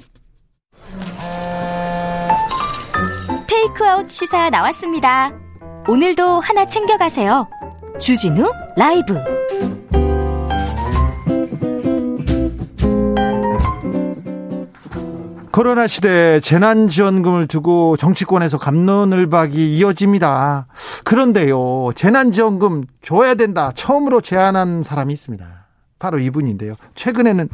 테이크아웃 시사 나왔습니다. 오늘도 하나 챙겨가세요. 주진우 라이브. 코로나 시대에 재난지원금을 두고 정치권에서 갑론을박이 이어집니다. 그런데요, 재난지원금 줘야 된다 처음으로 제안한 사람이 있습니다. 바로 이분인데요. 최근에는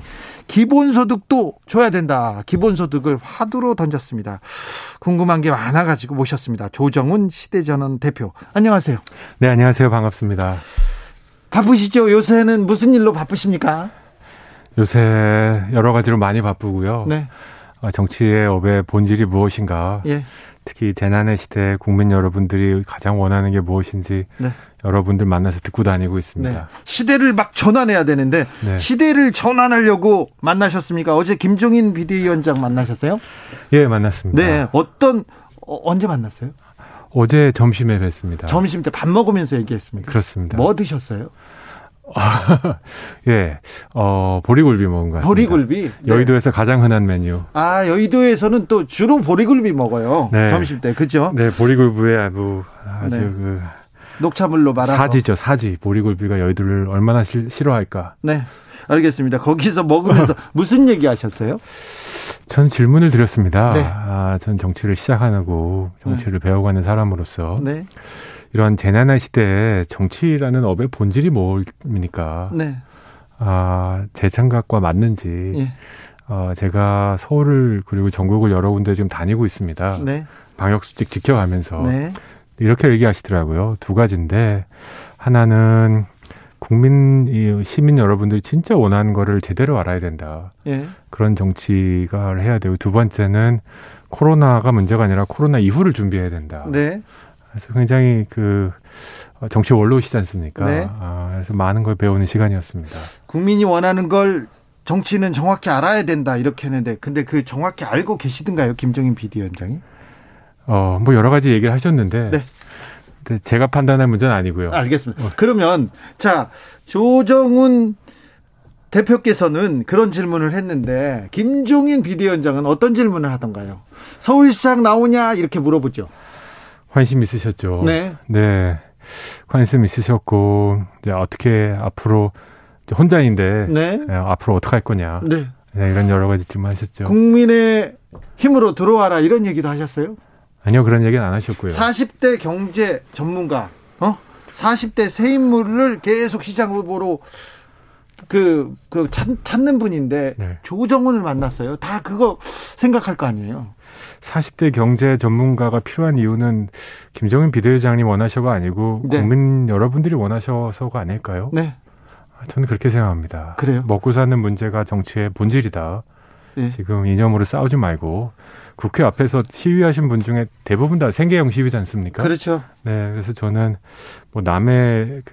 기본소득도 줘야 된다. 기본소득을 화두로 던졌습니다. 궁금한 게 많아가지고 모셨습니다. 조정훈 시대전환 대표. 안녕하세요. 네, 안녕하세요. 반갑습니다. 바쁘시죠? 요새는 무슨 일로 바쁘십니까? 요새 여러 가지로 많이 바쁘고요. 네. 정치의 업의 본질이 무엇인가. 예. 특히 재난의 시대에 국민 여러분들이 가장 원하는 게 무엇인지 네. 여러분들 만나서 듣고 다니고 있습니다. 네. 시대를 막 전환해야 되는데 네. 시대를 전환하려고 만나셨습니까? 어제 김종인 비대위원장 만나셨어요? 예, 만났습니다. 네, 언제 만났어요? 어제 점심에 뵀습니다. 점심 때 밥 먹으면서 얘기했습니다. 그렇습니다. 뭐 드셨어요? 예, 보리굴비 먹은 것 같습니다. 보리굴비? 네. 여의도에서 가장 흔한 메뉴. 아, 여의도에서는 또 주로 보리굴비 먹어요. 네. 점심 때, 그죠? 네, 보리굴비에 아주 네. 녹차물로 말아서. 사지죠. 보리굴비가 여의도를 얼마나 싫어할까. 네, 알겠습니다. 거기서 먹으면서 무슨 얘기 하셨어요? 전 질문을 드렸습니다. 네. 전 정치를 시작하고 정치를 배워가는 사람으로서. 네. 이런 재난의 시대에 정치라는 업의 본질이 뭡니까? 네. 제 생각과 맞는지. 예. 제가 서울을 그리고 전국을 여러 군데 지금 다니고 있습니다. 네. 방역수칙 지켜가면서. 네. 이렇게 얘기하시더라고요. 두 가지인데, 하나는 시민 여러분들이 진짜 원하는 거를 제대로 알아야 된다. 예. 그런 정치가 해야 되고, 두 번째는 코로나가 문제가 아니라 코로나 이후를 준비해야 된다. 네. 그래서 굉장히 정치 원로시지 않습니까? 네. 아, 그래서 많은 걸 배우는 시간이었습니다. 국민이 원하는 걸 정치는 정확히 알아야 된다 이렇게 했는데, 근데 그 정확히 알고 계시던가요, 김종인 비대위원장이? 여러 가지 얘기를 하셨는데. 네. 제가 판단할 문제는 아니고요. 알겠습니다. 그러면 자, 조정훈 대표께서는 그런 질문을 했는데 김종인 비대위원장은 어떤 질문을 하던가요? 서울시장 나오냐 이렇게 물어보죠. 관심 있으셨죠. 네. 네. 관심 있으셨고, 이제 어떻게 앞으로 혼자인데 네. 앞으로 어떻게 할 거냐. 네. 네, 이런 여러 가지 질문하셨죠. 국민의 힘으로 들어와라 이런 얘기도 하셨어요? 아니요, 그런 얘기는 안 하셨고요. 40대 경제 전문가, 40대 새 인물을 계속 시장 후보로 찾는 분인데 네. 조정훈을 만났어요. 다 그거 생각할 거 아니에요. 40대 경제 전문가가 필요한 이유는 김종인 비대위원장님 원하셔가 아니고 네. 국민 여러분들이 원하셔서가 아닐까요? 네. 저는 그렇게 생각합니다. 그래요? 먹고 사는 문제가 정치의 본질이다. 네. 지금 이념으로 싸우지 말고. 국회 앞에서 시위하신 분 중에 대부분 다 생계형 시위지 않습니까? 그렇죠. 네, 그래서 저는 남의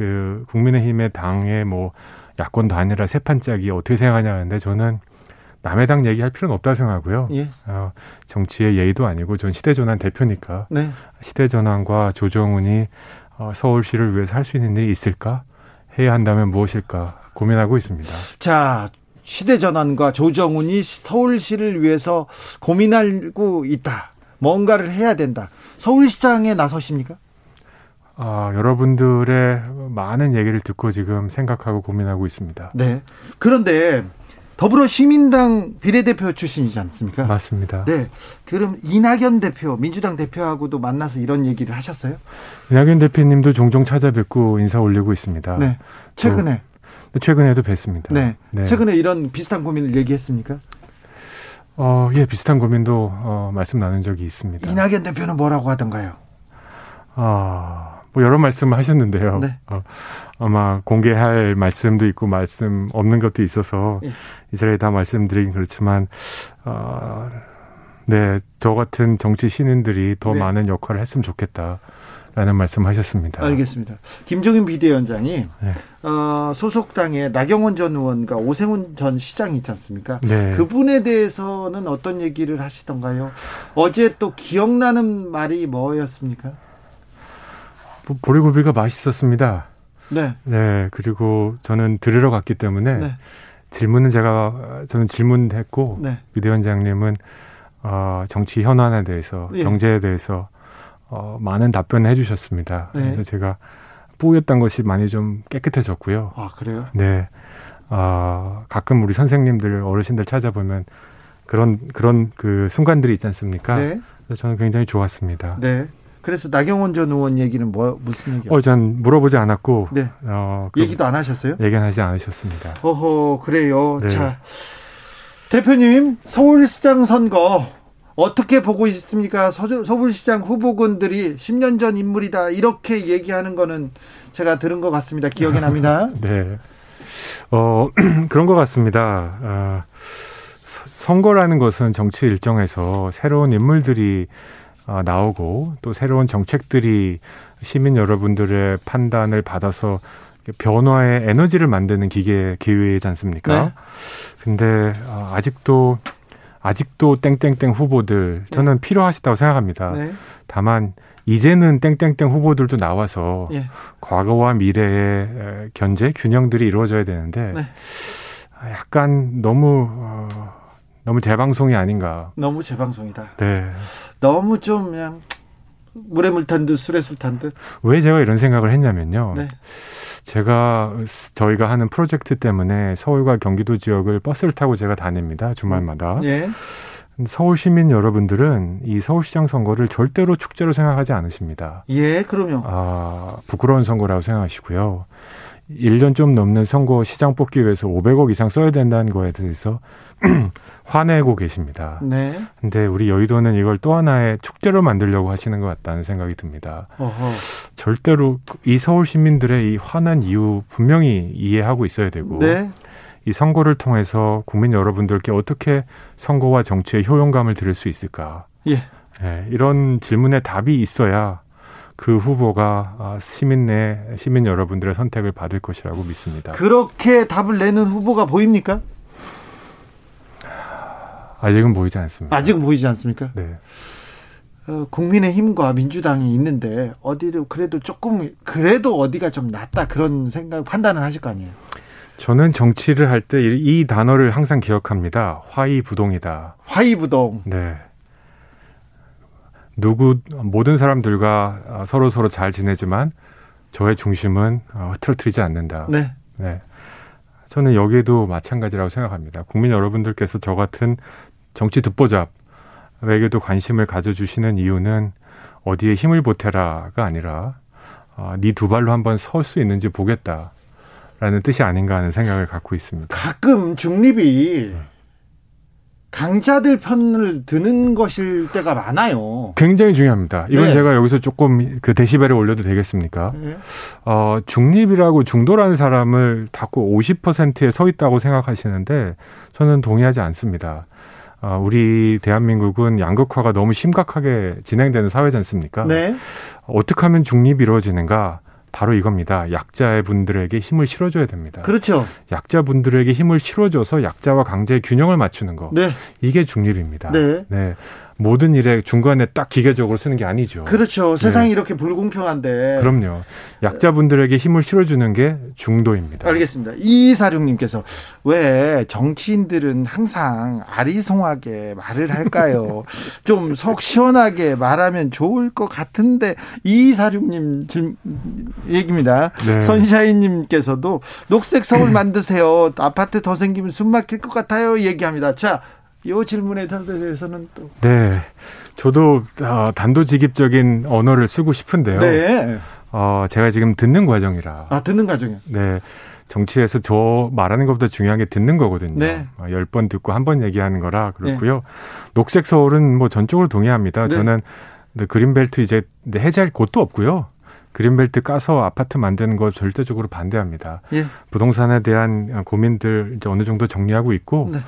국민의힘의 당의 야권도 아니라 세판짝이 어떻게 생각하냐 하는데, 저는 남의 당 얘기할 필요는 없다고 생각하고요. 예. 정치의 예의도 아니고, 전 시대전환 대표니까 네. 시대전환과 조정훈이 서울시를 위해서 할 수 있는 일이 있을까? 해야 한다면 무엇일까? 고민하고 있습니다. 자, 시대전환과 조정훈이 서울시를 위해서 고민하고 있다. 뭔가를 해야 된다. 서울시장에 나서십니까? 여러분들의 많은 얘기를 듣고 지금 생각하고 고민하고 있습니다. 네. 그런데 더불어시민당 비례대표 출신이지 않습니까? 맞습니다. 네. 그럼 이낙연 대표, 민주당 대표하고도 만나서 이런 얘기를 하셨어요? 이낙연 대표님도 종종 찾아뵙고 인사 올리고 있습니다. 네. 최근에도 뵀습니다. 네. 네. 최근에 이런 비슷한 고민을 얘기했습니까? 예, 비슷한 고민도 말씀 나눈 적이 있습니다. 이낙연 대표는 뭐라고 하던가요? 여러 말씀을 하셨는데요. 네. 아마 공개할 말씀도 있고 말씀 없는 것도 있어서 예. 이 자리에 다 말씀드리긴 그렇지만 네, 저 같은 정치 신인들이 더 네. 많은 역할을 했으면 좋겠다. 라는 말씀하셨습니다. 알겠습니다. 김종인 비대위원장이 네. 소속당의 나경원 전 의원과 오세훈 전 시장이 있지 않습니까? 네. 그분에 대해서는 어떤 얘기를 하시던가요? 어제 또 기억나는 말이 뭐였습니까? 보리고기가 맛있었습니다. 네. 네. 그리고 저는 들으러 갔기 때문에 네. 저는 질문했고 네. 비대위원장님은 정치 현안에 대해서 예. 경제에 대해서 많은 답변을 해주셨습니다. 네. 그래서 제가 뿌였던 것이 많이 좀 깨끗해졌고요. 아, 그래요? 네. 가끔 우리 선생님들, 어르신들 찾아보면 그런 순간들이 있지 않습니까? 네. 그래서 저는 굉장히 좋았습니다. 네. 그래서 나경원 전 의원 얘기는 무슨 얘기예요? 전 물어보지 않았고. 네. 얘기도 안 하셨어요? 얘기는 하지 않으셨습니다. 그래요. 네. 자. 대표님, 서울시장 선거. 어떻게 보고 있습니까? 서울시장 후보군들이 10년 전 인물이다 이렇게 얘기하는 거는 제가 들은 것 같습니다. 기억이 납니다. 네, 그런 것 같습니다. 선거라는 것은 정치 일정에서 새로운 인물들이 나오고 또 새로운 정책들이 시민 여러분들의 판단을 받아서 변화의 에너지를 만드는 기회이지 않습니까? 네. 근데 아직도 땡땡땡 후보들 저는 네. 필요하시다고 생각합니다. 네. 다만 이제는 땡땡땡 후보들도 나와서 네. 과거와 미래의 견제 균형들이 이루어져야 되는데 네. 약간 너무 재방송이 아닌가. 너무 재방송이다. 네. 너무 좀 그냥 물에 물 탄 듯 술에 술 탄 듯. 왜 제가 이런 생각을 했냐면요. 네. 저희가 하는 프로젝트 때문에 서울과 경기도 지역을 버스를 타고 제가 다닙니다. 주말마다. 예. 서울 시민 여러분들은 이 서울시장 선거를 절대로 축제로 생각하지 않으십니다. 예, 그럼요. 부끄러운 선거라고 생각하시고요. 1년 좀 넘는 선거 시장 뽑기 위해서 500억 이상 써야 된다는 거에 대해서 화내고 계십니다. 네. 근데 우리 여의도는 이걸 또 하나의 축제로 만들려고 하시는 것 같다는 생각이 듭니다. 어허. 절대로 이 서울 시민들의 이 화난 이유 분명히 이해하고 있어야 되고 네. 이 선거를 통해서 국민 여러분들께 어떻게 선거와 정치의 효용감을 드릴 수 있을까? 예. 네, 이런 질문에 답이 있어야 그 후보가 시민 여러분들의 선택을 받을 것이라고 믿습니다. 그렇게 답을 내는 후보가 보입니까? 아직은 보이지 않습니다. 아직은 보이지 않습니까? 네. 국민의힘과 민주당이 있는데 어디를 그래도 어디가 좀 낫다 그런 생각 판단을 하실 거 아니에요? 저는 정치를 할 때 이 단어를 항상 기억합니다. 화의부동이다. 화의부동. 네. 모든 사람들과 서로 잘 지내지만 저의 중심은 흐트러뜨리지 않는다. 네. 네. 저는 여기에도 마찬가지라고 생각합니다. 국민 여러분들께서 저 같은 정치 듣보잡에게도 관심을 가져주시는 이유는 어디에 힘을 보태라가 아니라 네 두 발로 한번 설 수 있는지 보겠다라는 뜻이 아닌가 하는 생각을 갖고 있습니다. 가끔 중립이 강자들 편을 드는 것일 때가 많아요. 굉장히 중요합니다. 이건 네. 제가 여기서 조금 그 데시벨을 올려도 되겠습니까? 네. 중립이라고 중도라는 사람을 자꾸 50%에 서 있다고 생각하시는데 저는 동의하지 않습니다. 우리 대한민국은 양극화가 너무 심각하게 진행되는 사회지 않습니까? 네. 어떻게 하면 중립이 이루어지는가? 바로 이겁니다. 약자분들에게 힘을 실어줘야 됩니다. 그렇죠. 약자분들에게 힘을 실어줘서 약자와 강자의 균형을 맞추는 거. 네. 이게 중립입니다. 네. 네. 모든 일에 중간에 딱 기계적으로 쓰는 게 아니죠. 그렇죠. 네. 세상이 이렇게 불공평한데. 그럼요. 약자분들에게 힘을 실어주는 게 중도입니다. 알겠습니다. 이사룡님께서 왜 정치인들은 항상 아리송하게 말을 할까요? 좀 속 시원하게 말하면 좋을 것 같은데. 이사룡님 얘기입니다. 네. 선샤인님께서도 녹색 서울 만드세요. 아파트 더 생기면 숨 막힐 것 같아요. 얘기합니다. 자, 이 질문에 대해서는 또. 네. 저도 단도직입적인 언어를 쓰고 싶은데요. 네. 제가 지금 듣는 과정이라. 아, 듣는 과정이요? 네. 정치에서 저 말하는 것보다 중요한 게 듣는 거거든요. 네. 10번 듣고 한 번 얘기하는 거라 그렇고요. 네. 녹색 서울은 뭐 전적으로 동의합니다. 네. 저는 그린벨트 이제 해제할 곳도 없고요. 그린벨트 까서 아파트 만드는 거 절대적으로 반대합니다. 예. 부동산에 대한 고민들 이제 어느 정도 정리하고 있고 네.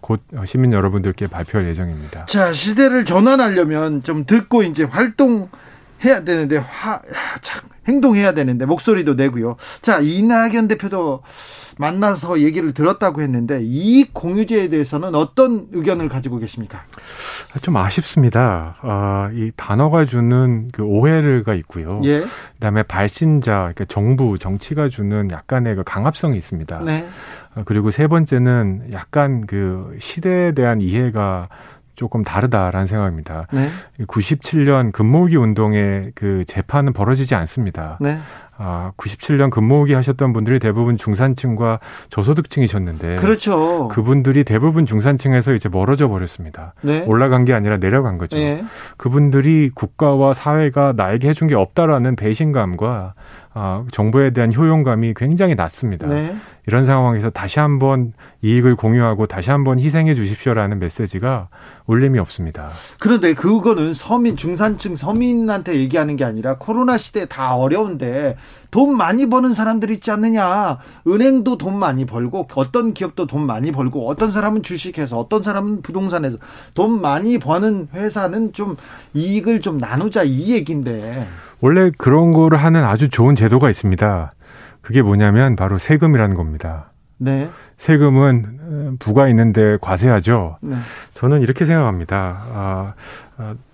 곧 시민 여러분들께 발표할 예정입니다. 자, 시대를 전환하려면 좀 듣고 이제 활동해야 되는데 행동해야 되는데 목소리도 내고요. 자, 이낙연 대표도 만나서 얘기를 들었다고 했는데 이 공유제에 대해서는 어떤 의견을 가지고 계십니까? 좀 아쉽습니다. 이 단어가 주는 그 오해가 있고요. 예. 그다음에 발신자, 그러니까 정부, 정치가 주는 약간의 그 강압성이 있습니다. 네. 그리고 세 번째는 약간 그 시대에 대한 이해가 조금 다르다라는 생각입니다. 네. 97년 금모으기 운동의 그 재판은 벌어지지 않습니다. 네. 97년 금모으기 하셨던 분들이 대부분 중산층과 저소득층이셨는데, 그렇죠. 그분들이 대부분 중산층에서 이제 멀어져 버렸습니다. 네. 올라간 게 아니라 내려간 거죠. 네. 그분들이 국가와 사회가 나에게 해준 게 없다라는 배신감과 정부에 대한 효용감이 굉장히 낮습니다. 네. 이런 상황에서 다시 한번 이익을 공유하고 다시 한번 희생해 주십시오라는 메시지가 울림이 없습니다. 그런데 그거는 중산층 서민한테 얘기하는 게 아니라 코로나 시대에 다 어려운데 돈 많이 버는 사람들 있지 않느냐. 은행도 돈 많이 벌고 어떤 기업도 돈 많이 벌고 어떤 사람은 주식해서 어떤 사람은 부동산에서 돈 많이 버는 회사는 좀 이익을 좀 나누자 이 얘기인데. 원래 그런 거를 하는 아주 좋은 제도가 있습니다. 그게 뭐냐면 바로 세금이라는 겁니다. 네. 세금은 부가 있는데 과세하죠. 네. 저는 이렇게 생각합니다.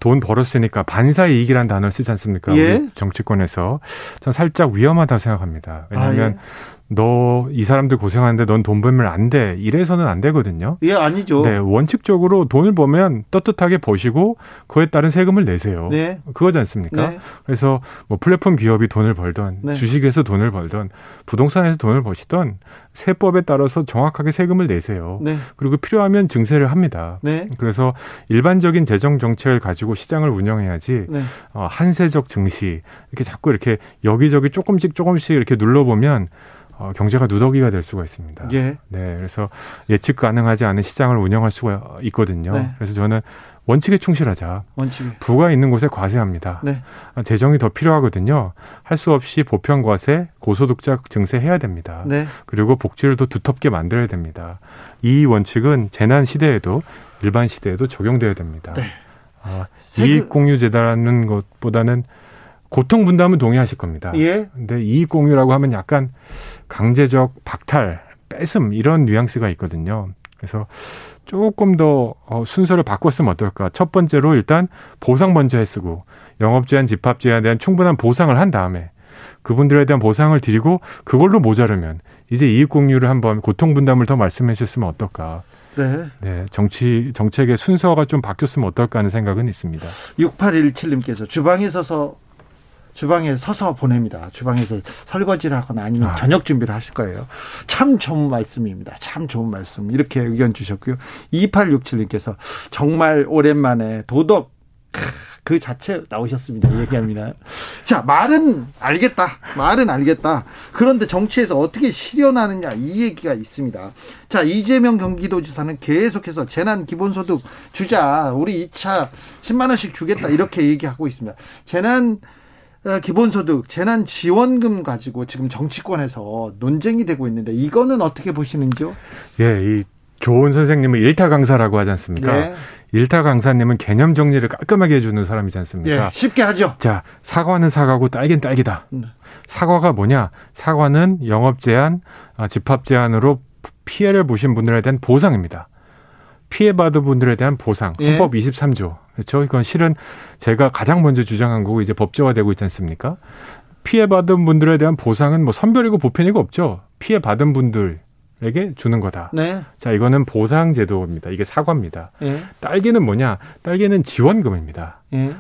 돈 벌었으니까 반사이익이라는 단어를 쓰지 않습니까? 예? 우리 정치권에서. 전 살짝 위험하다고 생각합니다. 왜냐하면 이 사람들 고생하는데 넌 돈 벌면 안 돼. 이래서는 안 되거든요. 예, 아니죠. 네, 원칙적으로 돈을 벌면 떳떳하게 버시고 그에 따른 세금을 내세요. 네. 그거지 않습니까? 네. 그래서 뭐 플랫폼 기업이 돈을 벌던, 네. 주식에서 돈을 벌던, 부동산에서 돈을 버시던 세법에 따라서 정확하게 세금을 내세요. 네. 그리고 필요하면 증세를 합니다. 네. 그래서 일반적인 재정 정책을 가지고 시장을 운영해야지. 네. 한세적 증시 이렇게 자꾸 이렇게 여기저기 조금씩 이렇게 눌러보면 경제가 누더기가 될 수가 있습니다. 예. 네, 그래서 예측 가능하지 않은 시장을 운영할 수가 있거든요. 네. 그래서 저는 원칙에 충실하자. 원칙. 부가 있는 곳에 과세합니다. 네. 재정이 더 필요하거든요. 할 수 없이 보편과세, 고소득자 증세해야 됩니다. 네. 그리고 복지를 더 두텁게 만들어야 됩니다. 이 원칙은 재난 시대에도 일반 시대에도 적용돼야 됩니다. 네. 이익공유제라는 것보다는 고통 분담은 동의하실 겁니다. 예. 근데 이익공유라고 하면 약간 강제적 박탈, 뺏음 이런 뉘앙스가 있거든요. 그래서 조금 더 순서를 바꿨으면 어떨까. 첫 번째로 일단 보상 먼저 해쓰고 영업제한, 집합제한에 대한 충분한 보상을 한 다음에 그분들에 대한 보상을 드리고 그걸로 모자르면 이제 이익공유를 한번 고통 분담을 더 말씀해 주셨으면 어떨까. 네. 네, 정책의 순서가 좀 바뀌었으면 어떨까 하는 생각은 있습니다. 6817님께서 주방에 서서 보냅니다. 주방에서 설거지를 하거나 아니면 저녁 준비를 하실 거예요. 참 좋은 말씀입니다. 참 좋은 말씀. 이렇게 의견 주셨고요. 2867님께서 정말 오랜만에 도덕 그 자체 나오셨습니다. 얘기합니다. 자, 말은 알겠다. 그런데 정치에서 어떻게 실현하느냐 이 얘기가 있습니다. 자, 이재명 경기도지사는 계속해서 재난기본소득 주자. 우리 2차 10만 원씩 주겠다 이렇게 얘기하고 있습니다. 기본소득, 재난지원금 가지고 지금 정치권에서 논쟁이 되고 있는데 이거는 어떻게 보시는지요? 예, 이 좋은 선생님은 일타 강사라고 하지 않습니까? 예. 일타 강사님은 개념 정리를 깔끔하게 해주는 사람이지 않습니까? 예, 쉽게 하죠. 자, 사과는 사과고 딸기는 딸기다. 사과가 뭐냐? 사과는 영업제한, 집합제한으로 피해를 보신 분들에 대한 보상입니다. 피해받은 분들에 대한 보상, 헌법 예. 23조. 그렇죠? 이건 실은 제가 가장 먼저 주장한 거고 이제 법제화되고 있지 않습니까? 피해받은 분들에 대한 보상은 뭐 선별이고 보편이고 없죠. 피해받은 분들에게 주는 거다. 네. 자, 이거는 보상제도입니다. 이게 사과입니다. 예. 딸기는 뭐냐? 딸기는 지원금입니다. 예.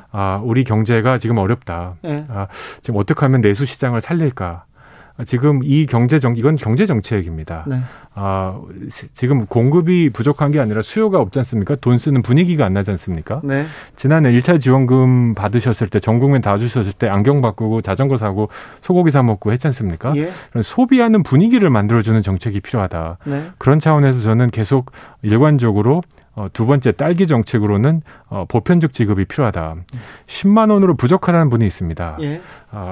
우리 경제가 지금 어렵다. 예. 지금 어떻게 하면 내수 시장을 살릴까? 지금 이건 경제 정책입니다. 네. 지금 공급이 부족한 게 아니라 수요가 없지 않습니까? 돈 쓰는 분위기가 안 나지 않습니까? 네. 지난해 1차 지원금 받으셨을 때, 전 국민 다 주셨을 때 안경 바꾸고 자전거 사고 소고기 사 먹고 했지 않습니까? 예. 그런 소비하는 분위기를 만들어주는 정책이 필요하다. 네. 그런 차원에서 저는 계속 일관적으로 두 번째 딸기 정책으로는 보편적 지급이 필요하다. 10만 원으로 부족하다는 분이 있습니다. 예.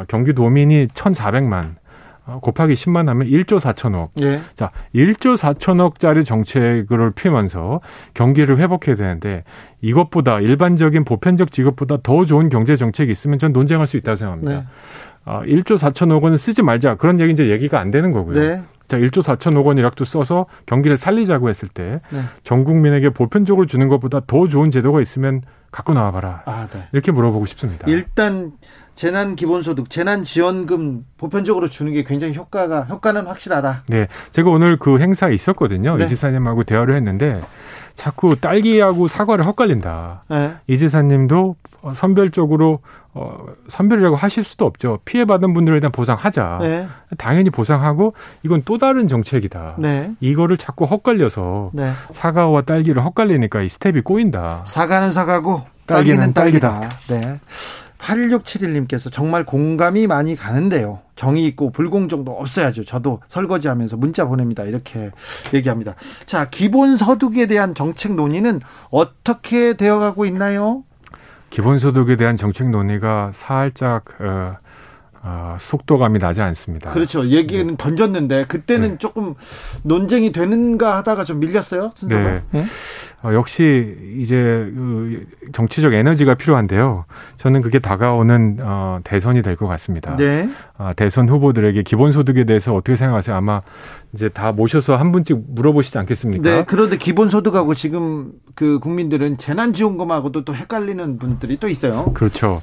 경기도민이 1,400만. 곱하기 10만 하면 1조 4천억. 예. 자, 1조 4천억짜리 정책을 피면서 경기를 회복해야 되는데 이것보다 일반적인 보편적 지급보다 더 좋은 경제 정책이 있으면 전 논쟁할 수 있다고 생각합니다. 네. 1조 4천억 원은 쓰지 말자. 그런 얘기 이제 얘기가 안 되는 거고요. 네. 자, 1조 4천억 원 이라도 써서 경기를 살리자고 했을 때 전 국민에게 보편적으로 주는 것보다 더 좋은 제도가 있으면 갖고 나와봐라. 네. 이렇게 물어보고 싶습니다. 일단 재난기본소득, 재난지원금 보편적으로 주는 게 굉장히 효과는 확실하다. 네. 제가 오늘 그 행사에 있었거든요. 네. 이 지사님하고 대화를 했는데 자꾸 딸기하고 사과를 헛갈린다. 네. 이 지사님도 선별적으로 선별이라고 하실 수도 없죠. 피해받은 분들에 대한 보상하자. 네. 당연히 보상하고 이건 또 다른 정책이다. 네. 이거를 자꾸 헛갈려서 네. 사과와 딸기를 헛갈리니까 이 스텝이 꼬인다. 사과는 사과고 딸기는 딸기다. 네. 8671님께서 정말 공감이 많이 가는데요. 정의 있고 불공정도 없어야죠. 저도 설거지하면서 문자 보냅니다. 이렇게 얘기합니다. 자, 기본소득에 대한 정책 논의는 어떻게 되어가고 있나요? 기본소득에 대한 정책 논의가 살짝 속도감이 나지 않습니다. 그렇죠. 얘기는 네. 던졌는데 그때는 네. 조금 논쟁이 되는가 하다가 좀 밀렸어요. 순서가. 네. 네? 역시 이제 정치적 에너지가 필요한데요. 저는 그게 다가오는 대선이 될 것 같습니다. 네. 대선 후보들에게 기본소득에 대해서 어떻게 생각하세요? 아마 이제 다 모셔서 한 분씩 물어보시지 않겠습니까? 네. 그런데 기본소득하고 지금 그 국민들은 재난지원금하고도 또 헷갈리는 분들이 또 있어요. 그렇죠.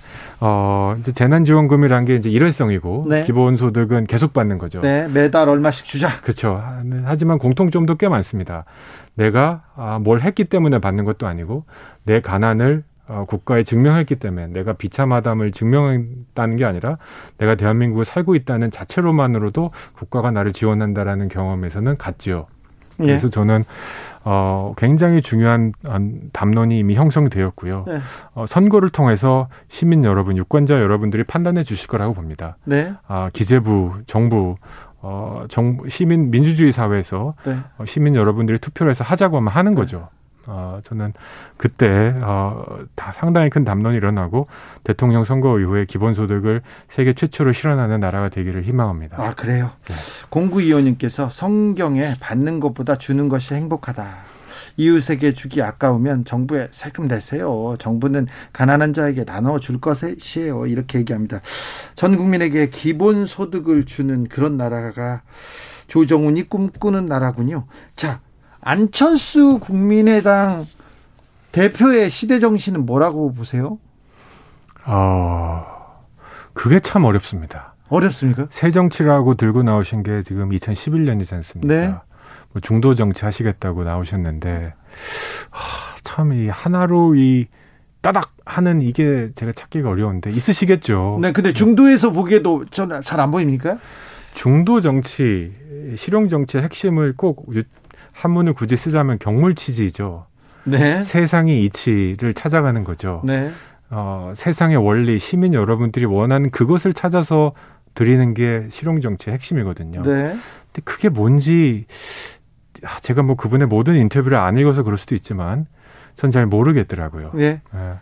이제 재난지원금이란 게 이제 일회성이고 네. 기본소득은 계속 받는 거죠. 네. 매달 얼마씩 주자. 그렇죠. 하지만 공통점도 꽤 많습니다. 내가 뭘 했기 때문에 받는 것도 아니고 내 가난을 국가에 증명했기 때문에 내가 비참하담을 증명했다는 게 아니라 내가 대한민국에 살고 있다는 자체로만으로도 국가가 나를 지원한다라는 경험에서는 같지요. 예. 그래서 저는 굉장히 중요한 담론이 이미 형성되었고요. 네. 선거를 통해서 시민 여러분, 유권자 여러분들이 판단해 주실 거라고 봅니다. 네. 기재부, 정부 시민 민주주의 사회에서 시민 여러분들이 투표를 해서 하자고 하면 하는 거죠. 저는 그때 다 상당히 큰 담론이 일어나고 대통령 선거 이후에 기본소득을 세계 최초로 실현하는 나라가 되기를 희망합니다. 아, 그래요? 네. 0925님께서 성경에 받는 것보다 주는 것이 행복하다. 이웃에게 주기 아까우면 정부에 세금 내세요. 정부는 가난한 자에게 나눠줄 것이에요. 이렇게 얘기합니다. 전 국민에게 기본소득을 주는 그런 나라가 조정훈이 꿈꾸는 나라군요. 자, 안철수 국민의당 대표의 시대 정신은 뭐라고 보세요? 그게 참 어렵습니다. 어렵습니까? 새 정치라고 들고 나오신 게 지금 2011년이지 않습니까? 네. 뭐 중도 정치 하시겠다고 나오셨는데, 참 이 하나로 이 따닥 하는 이게 제가 찾기가 어려운데 있으시겠죠. 네, 근데 중도에서 보기에도 저는 잘 안 보입니까? 중도 정치, 실용 정치의 핵심을 꼭 한문을 굳이 쓰자면 경물치지죠. 네. 세상의 이치를 찾아가는 거죠. 네. 세상의 원리, 시민 여러분들이 원하는 그것을 찾아서 드리는 게 실용정치의 핵심이거든요. 네. 근데 그게 뭔지 제가 뭐 그분의 모든 인터뷰를 안 읽어서 그럴 수도 있지만 전 잘 모르겠더라고요. 네. 네.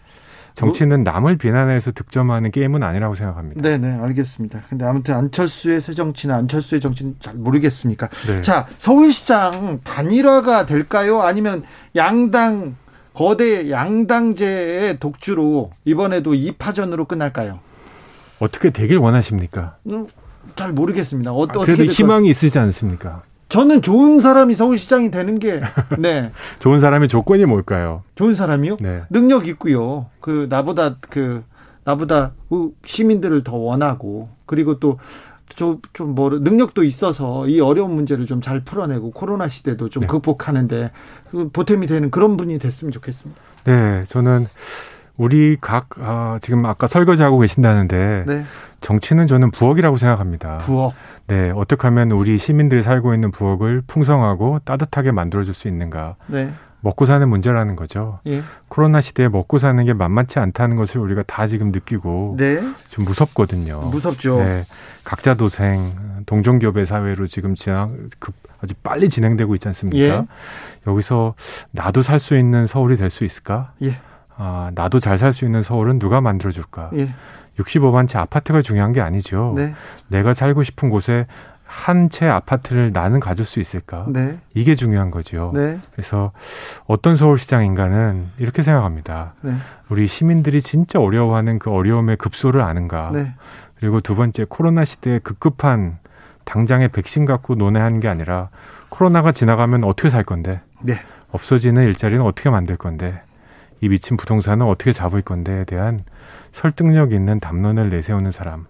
정치는 남을 비난해서 득점하는 게임은 아니라고 생각합니다. 네네, 알겠습니다. 근데 아무튼 안철수의 새 정치나 안철수의 정치는 잘 모르겠습니까? 네. 자, 서울시장 단일화가 될까요? 아니면 양당, 거대 양당제의 독주로 이번에도 2파전으로 끝날까요? 어떻게 되길 원하십니까? 잘 모르겠습니다. 그래도 희망이 있으시지 않습니까? 저는 좋은 사람이 서울시장이 되는 게, 네. 좋은 사람의 조건이 뭘까요? 좋은 사람이요? 네. 능력 있고요. 나보다 시민들을 더 원하고, 그리고 또, 능력도 있어서 이 어려운 문제를 좀 잘 풀어내고, 코로나 시대도 좀 극복하는데, 보탬이 되는 그런 분이 됐으면 좋겠습니다. 네, 저는, 우리 지금 아까 설거지하고 계신다는데, 네. 정치는 저는 부엌이라고 생각합니다. 부엌. 네, 어떻게 하면 우리 시민들이 살고 있는 부엌을 풍성하고 따뜻하게 만들어줄 수 있는가. 네. 먹고 사는 문제라는 거죠. 예. 코로나 시대에 먹고 사는 게 만만치 않다는 것을 우리가 다 지금 느끼고, 네. 좀 무섭거든요. 무섭죠. 네, 각자 도생, 동종교배 사회로 지금 아주 빨리 진행되고 있지 않습니까? 예. 여기서 나도 살 수 있는 서울이 될 수 있을까? 예. 나도 잘 살 수 있는 서울은 누가 만들어줄까? 예. 65만 채 아파트가 중요한 게 아니죠. 네. 내가 살고 싶은 곳에 한 채 아파트를 나는 가질 수 있을까? 네. 이게 중요한 거죠. 네. 그래서 어떤 서울시장인가는 이렇게 생각합니다. 네. 우리 시민들이 진짜 어려워하는 그 어려움의 급소를 아는가? 네. 그리고 두 번째, 코로나 시대에 급급한 당장의 백신 갖고 논의하는 게 아니라 코로나가 지나가면 어떻게 살 건데? 네. 없어지는 일자리는 어떻게 만들 건데? 이 미친 부동산은 어떻게 잡을 건데에 대한 설득력 있는 담론을 내세우는 사람.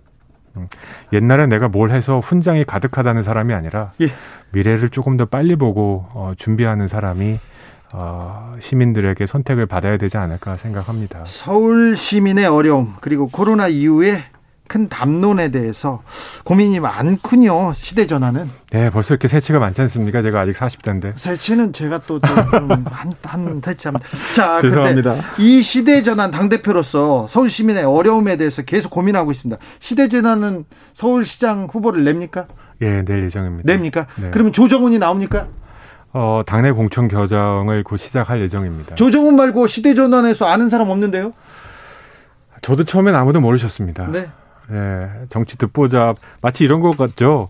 옛날에 내가 뭘 해서 훈장이 가득하다는 사람이 아니라, 예. 미래를 조금 더 빨리 보고 준비하는 사람이 시민들에게 선택을 받아야 되지 않을까 생각합니다. 서울 시민의 어려움, 그리고 코로나 이후에 큰 담론에 대해서 고민이 많군요. 시대전환은. 네, 벌써 이렇게 새치가 많지 않습니까? 제가 아직 40대인데. 새치는 제가 또 한 새치 합니다. 자, 죄송합니다. 근데 이 시대전환 당대표로서 서울시민의 어려움에 대해서 계속 고민하고 있습니다. 시대전환은 서울시장 후보를 냅니까? 예, 낼 예정입니다. 냅니까? 네. 그러면 조정훈이 나옵니까? 당내 공천 겨정을 곧 시작할 예정입니다. 조정훈 말고 시대전환에서 아는 사람 없는데요? 저도 처음엔 아무도 모르셨습니다. 네. 예, 정치 듣보잡 마치 이런 것 같죠.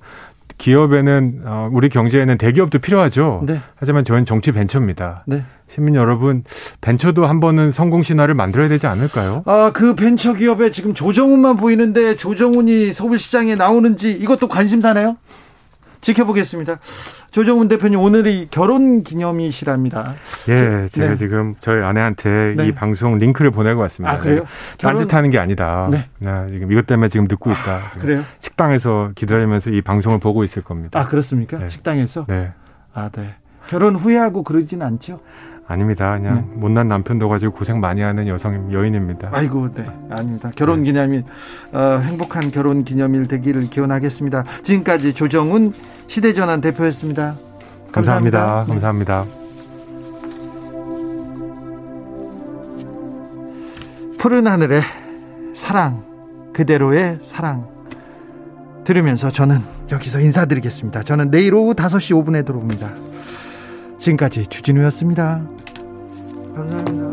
기업에는 우리 경제에는 대기업도 필요하죠. 네. 하지만 저희는 정치 벤처입니다. 네. 시민 여러분, 벤처도 한 번은 성공 신화를 만들어야 되지 않을까요? 그 벤처 기업에 지금 조정훈만 보이는데 조정훈이 서울시장에 나오는지 이것도 관심사네요. 지켜보겠습니다. 조정훈 대표님, 오늘이 결혼기념일이랍니다. 예, 제가 지금 저희 아내한테 이 방송 링크를 보내고 왔습니다. 아, 그래요? 딴짓하는 게 아니다. 네. 나 지금 이것 때문에 지금 듣고 있다. 그래요? 식당에서 기다리면서 이 방송을 보고 있을 겁니다. 아, 그렇습니까? 네. 식당에서? 네. 아, 네. 결혼 후회하고 그러진 않죠? 아닙니다. 그냥 못난 남편도 가지고 고생 많이 하는 여인입니다. 아이고, 네. 아닙니다. 결혼기념일, 행복한 결혼기념일 되기를 기원하겠습니다. 지금까지 조정훈 시대전환 대표였습니다. 감사합니다. 감사합니다. 네. 푸른 하늘의 사랑, 그대로의 사랑 들으면서 저는 여기서 인사드리겠습니다. 저는 내일 오후 5시 5분에 들어옵니다. 지금까지 주진우였습니다. 감사합니다.